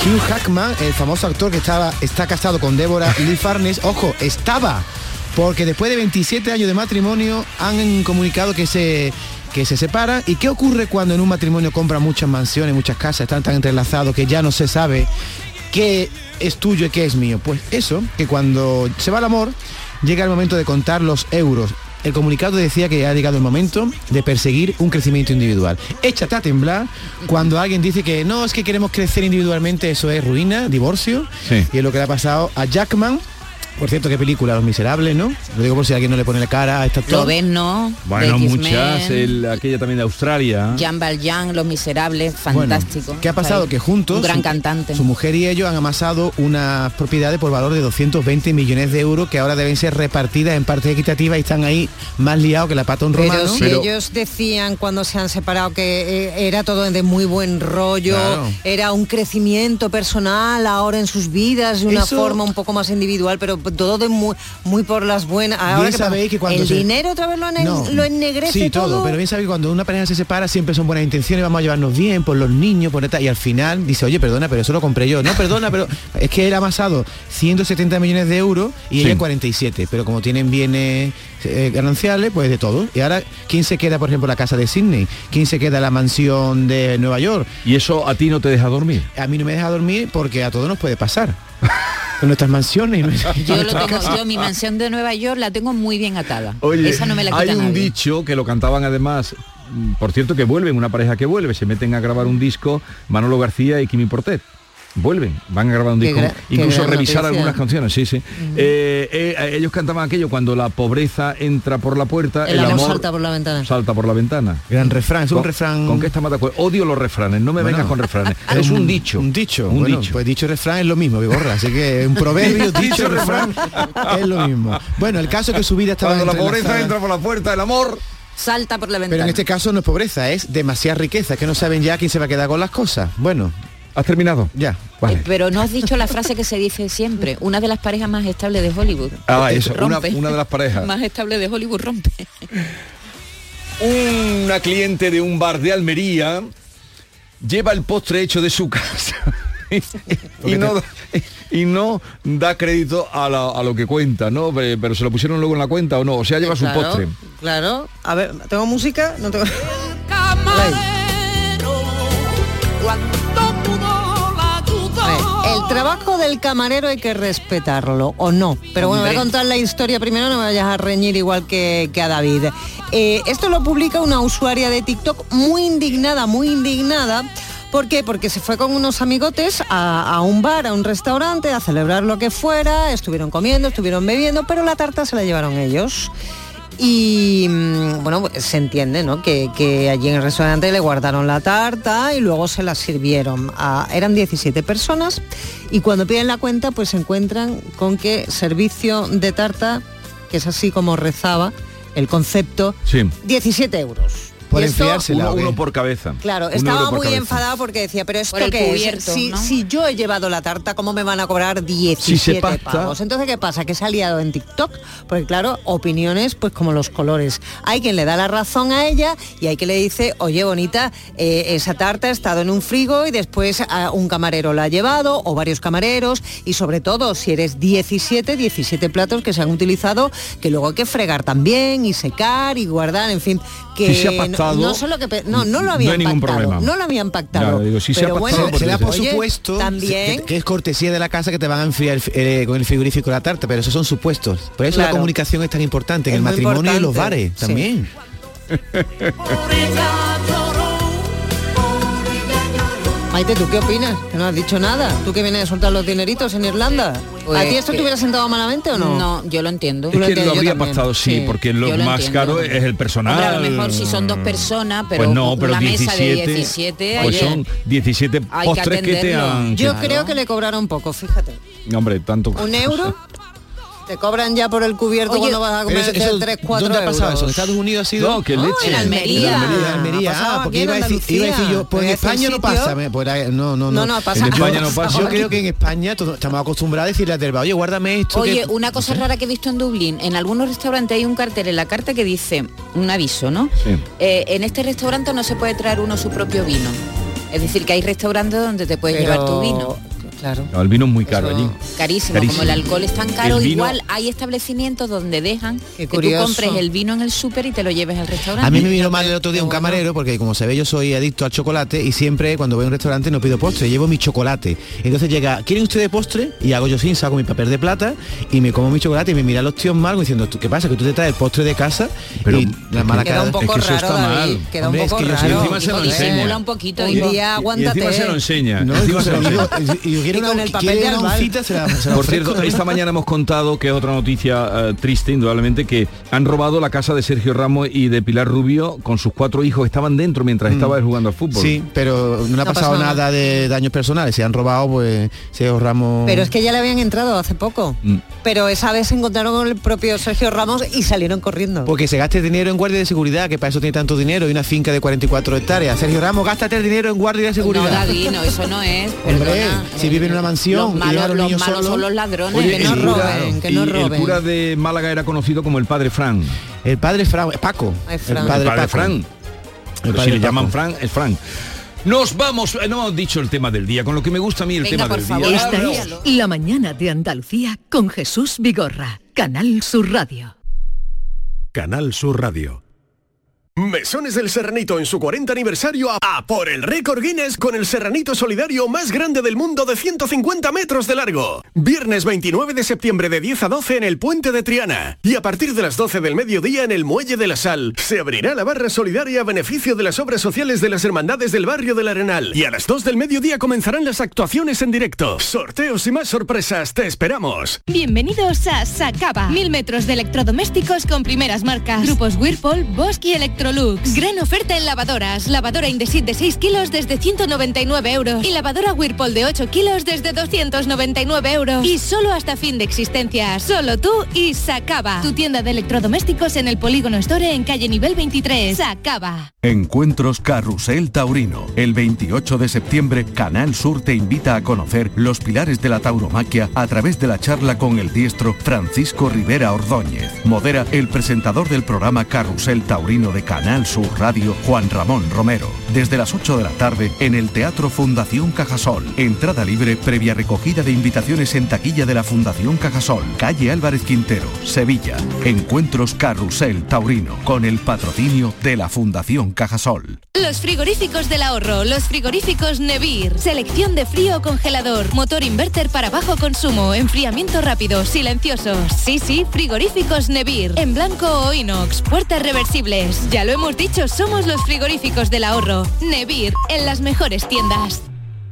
Hugh Jackman, el famoso actor que estaba está casado con Deborah Lee Farnes. Ojo, estaba, porque después de veintisiete años de matrimonio han comunicado que se que se separan. ¿Y qué ocurre cuando en un matrimonio compran muchas mansiones, muchas casas, están tan entrelazados que ya no se sabe qué es tuyo y qué es mío? Pues eso, que cuando se va el amor, llega el momento de contar los euros. El comunicado decía que ha llegado el momento de perseguir un crecimiento individual. Échate a temblar cuando alguien dice que no, es que queremos crecer individualmente, eso es ruina, divorcio. Sí. Y es lo que le ha pasado a Jackman. Por cierto, qué película, Los Miserables, ¿no? Lo digo por si alguien no le pone la cara a esta actor. Lo ven, ¿no? Bueno, muchas, el, aquella también de Australia. Jean Valjean, Los Miserables, fantástico. Bueno, ¿qué ha pasado? Que juntos, un gran cantante. Su, su mujer y ellos han amasado unas propiedades por valor de doscientos veinte millones de euros que ahora deben ser repartidas en partes equitativas y están ahí más liados que la pata un romano. Pero si Pero... ellos decían cuando se han separado que era todo de muy buen rollo, claro. Era un crecimiento personal ahora en sus vidas, de una Eso... forma un poco más individual, pero todo de muy, muy por las buenas. Ahora que sabéis que cuando el se... dinero otra vez lo, en... no. lo ennegrece sí, todo. todo. Pero bien sabéis que cuando una pareja se separa siempre son buenas intenciones, vamos a llevarnos bien por los niños, por esta, y al final dice, oye, perdona, pero eso lo compré yo. No, perdona, pero es que él ha amasado ciento setenta millones de euros y sí. ella cuarenta y siete, pero como tienen bienes eh, gananciales, pues de todo. Y ahora, ¿quién se queda, por ejemplo, la casa de Sydney? ¿Quién se queda la mansión de Nueva York? ¿Y eso a ti no te deja dormir? A mí no me deja dormir porque a todos nos puede pasar. Con nuestras mansiones y nuestras yo lo tengo casas. Yo mi mansión de Nueva York la tengo muy bien atada. Oye, esa no me la quita hay un nadie. Dicho que lo cantaban además, por cierto, que vuelven, una pareja que vuelve, se meten a grabar un disco, Manolo García y Kimi Portet. Vuelven, van a grabar un disco, gra- incluso revisar noticia. Algunas canciones, sí, sí. Uh-huh. Eh, eh, ellos cantaban aquello, cuando la pobreza entra por la puerta, el, el amor, amor salta por la ventana. Salta por la ventana. Gran refrán, es un con, refrán. ¿Con qué está mata? Odio los refranes, no me bueno. vengas con refranes. Es un, un dicho. Un dicho, un bueno, dicho. Pues dicho refrán es lo mismo, Vigorra, así que un proverbio, dicho refrán es lo mismo. Bueno, el caso es que su vida estaba cuando la pobreza entra por la puerta, el amor salta por la ventana. Pero en este caso no es pobreza, es demasiada riqueza, que no saben ya quién se va a quedar con las cosas. Bueno, ¿has terminado? Ya. Vale. Pero no has dicho la frase que se dice siempre. Una de las parejas más estables de Hollywood. Ah, eso. Una, una de las parejas más estables de Hollywood rompe. Una cliente de un bar de Almería lleva el postre hecho de su casa y, no, y no da crédito a, la, a lo que cuenta, ¿no? Pero, pero se lo pusieron luego en la cuenta o no, o sea, lleva claro, su postre. Claro, a ver, ¿tengo música? No tengo... El trabajo del camarero hay que respetarlo, o no. Pero bueno, voy a contar la historia primero, no me vayas a reñir igual que, que a David. Eh, esto lo publica una usuaria de TikTok muy indignada, muy indignada. ¿Por qué? Porque se fue con unos amigotes a, a un bar, a un restaurante, a celebrar lo que fuera. Estuvieron comiendo, estuvieron bebiendo, pero la tarta se la llevaron ellos. Y bueno, se entiende, ¿no? Que, que allí en el restaurante le guardaron la tarta y luego se la sirvieron. A, eran diecisiete personas y cuando piden la cuenta pues se encuentran con que servicio de tarta, que es así como rezaba el concepto, sí. diecisiete euros. Por enfriársela, uno, uno por cabeza. Claro, un estaba muy cabeza. enfadada porque decía, pero esto que es, si, ¿no? si yo he llevado la tarta, ¿cómo me van a cobrar diecisiete si pagos? Entonces, ¿qué pasa? Que se ha liado en TikTok, porque claro, opiniones pues como los colores. Hay quien le da la razón a ella y hay quien le dice, oye, bonita, eh, esa tarta ha estado en un frigo y después a un camarero la ha llevado, o varios camareros, y sobre todo, si eres diecisiete, diecisiete platos que se han utilizado, que luego hay que fregar también, y secar, y guardar, en fin, que... Si No, solo que, no, no lo habían no pactado, no lo habían pactado. Claro, digo, si pero se, bueno, se, se le ha por supuesto también que, que es cortesía de la casa que te van a enfriar eh, con el frigorífico la tarta, pero esos son supuestos. Por eso claro. La comunicación es tan importante en el matrimonio importante. Y en los bares sí. También. Maite, ¿tú qué opinas? Que no has dicho nada. Tú que vienes a soltar los dineritos en Irlanda. Pues ¿a ti esto que... te hubiera sentado malamente o no? No, yo lo entiendo. Es que lo, lo habría pactado, sí, sí, porque lo, lo más entiendo. Caro es el personal. Hombre, a lo mejor si son dos personas, pero, pues no, pero la mesa de diecisiete... Pues oye, son diecisiete postres que, que te han... Yo claro. creo que le cobraron poco, fíjate. No, hombre, tanto... ¿Un euro? Te cobran ya por el cubierto. Oye, cuando vas a comer tres, cuatro ¿dónde ha pasado euros? Eso? ¿En Estados Unidos ha sido? No, que leche. Oh, en Almería. En Almería, Almería. Ah, porque iba a, decir, iba a decir yo, pues en España no pasa. Me, por ahí, no, no, no. No, no pasa. En España no pasa. Yo creo que en España todo, estamos acostumbrados a decirle a Terba, oye, guárdame esto. Oye, que... una cosa rara que he visto en Dublín, en algunos restaurantes hay un cartel en la carta que dice, un aviso, ¿no? Sí. Eh, en este restaurante no se puede traer uno su propio vino. Es decir, que hay restaurantes donde te puedes Pero... llevar tu vino. Claro. No, el vino es muy caro eso, allí. Carísimo, carísimo, como el alcohol es tan caro, vino, igual hay establecimientos donde dejan que tú compres el vino en el súper y te lo lleves al restaurante. A mí me vino mal el otro día un camarero, porque como se ve yo soy adicto al chocolate y siempre cuando voy a un restaurante no pido postre, llevo mi chocolate. Entonces llega, ¿quieren ustedes postre? Y hago yo sin, saco mi papel de plata y me como mi chocolate y me miran los tíos mal diciendo, ¿qué pasa? Que tú te traes el postre de casa pero y la mala cara. Queda un poco es que raro, David, queda un poco Hombre, es que raro. Encima se lo enseña. Un poquito, y, y, aguántate. Y encima se lo enseña. No, encima se lo enseña. Una, con el papel de albal. Se la, se la Por cierto, esta mañana hemos contado que es otra noticia uh, triste, indudablemente, que han robado la casa de Sergio Ramos y de Pilar Rubio con sus cuatro hijos. Estaban dentro mientras mm. estaba jugando al fútbol. Sí, pero no, no ha pasado, pasado nada de daños personales. Se han robado, pues, Sergio Ramos... Pero es que ya le habían entrado hace poco. Mm. Pero esa vez se encontraron con el propio Sergio Ramos y salieron corriendo. Porque se gaste dinero en guardia de seguridad, que para eso tiene tanto dinero, y una finca de cuarenta y cuatro hectáreas. Sergio Ramos, gástate el dinero en guardia de seguridad. No, David, no, eso no es, perdona. Si vive en una mansión, los malos, los los malos son los ladrones. Oye, que no roben, cura, que no roben. El cura de Málaga era conocido como el padre Fran. El padre Fran, Paco. Ay, Fran. El padre, el padre Fran. Pero padre si le Paco. Llaman Fran, es Fran. Nos vamos, no hemos dicho el tema del día, con lo que me gusta a mí el Venga, tema del favor. día. Esta es La mañana de Andalucía con Jesús Vigorra, Canal Sur Radio. Canal Sur Radio. Mesones del Serranito en su cuarenta aniversario a, a por el récord Guinness con el serranito solidario más grande del mundo de ciento cincuenta metros de largo. Viernes veintinueve de septiembre de diez a doce en el Puente de Triana. Y a partir de las doce del mediodía en el Muelle de la Sal se abrirá la barra solidaria a beneficio de las obras sociales de las hermandades del barrio del Arenal. Y a las dos del mediodía comenzarán las actuaciones en directo. Sorteos y más sorpresas, te esperamos. Bienvenidos a Sacaba. Mil metros de electrodomésticos con primeras marcas. Grupos Whirlpool, Bosch y Electro. Lux. Gran oferta en lavadoras. Lavadora Indesit de seis kilos desde ciento noventa y nueve euros. Y lavadora Whirlpool de ocho kilos desde doscientos noventa y nueve euros. Y solo hasta fin de existencia. Solo tú y Sacaba. Tu tienda de electrodomésticos en el Polígono Store en calle nivel veintitrés. Sacaba. Encuentros Carrusel Taurino. El veintiocho de septiembre, Canal Sur te invita a conocer los pilares de la tauromaquia a través de la charla con el diestro Francisco Rivera Ordóñez. Modera el presentador del programa Carrusel Taurino de Canal Canal Sur Radio, Juan Ramón Romero. Desde las ocho de la tarde en el Teatro Fundación Cajasol. Entrada libre previa recogida de invitaciones en taquilla de la Fundación Cajasol. Calle Álvarez Quintero, Sevilla. Encuentros Carrusel Taurino, con el patrocinio de la Fundación Cajasol. Los frigoríficos del ahorro, los frigoríficos Nevir. Selección de frío o congelador, motor inverter para bajo consumo, enfriamiento rápido, silenciosos. Sí, sí, frigoríficos Nevir. En blanco o inox, puertas reversibles. Ya lo hemos dicho, somos los frigoríficos del ahorro. Nevir, en las mejores tiendas.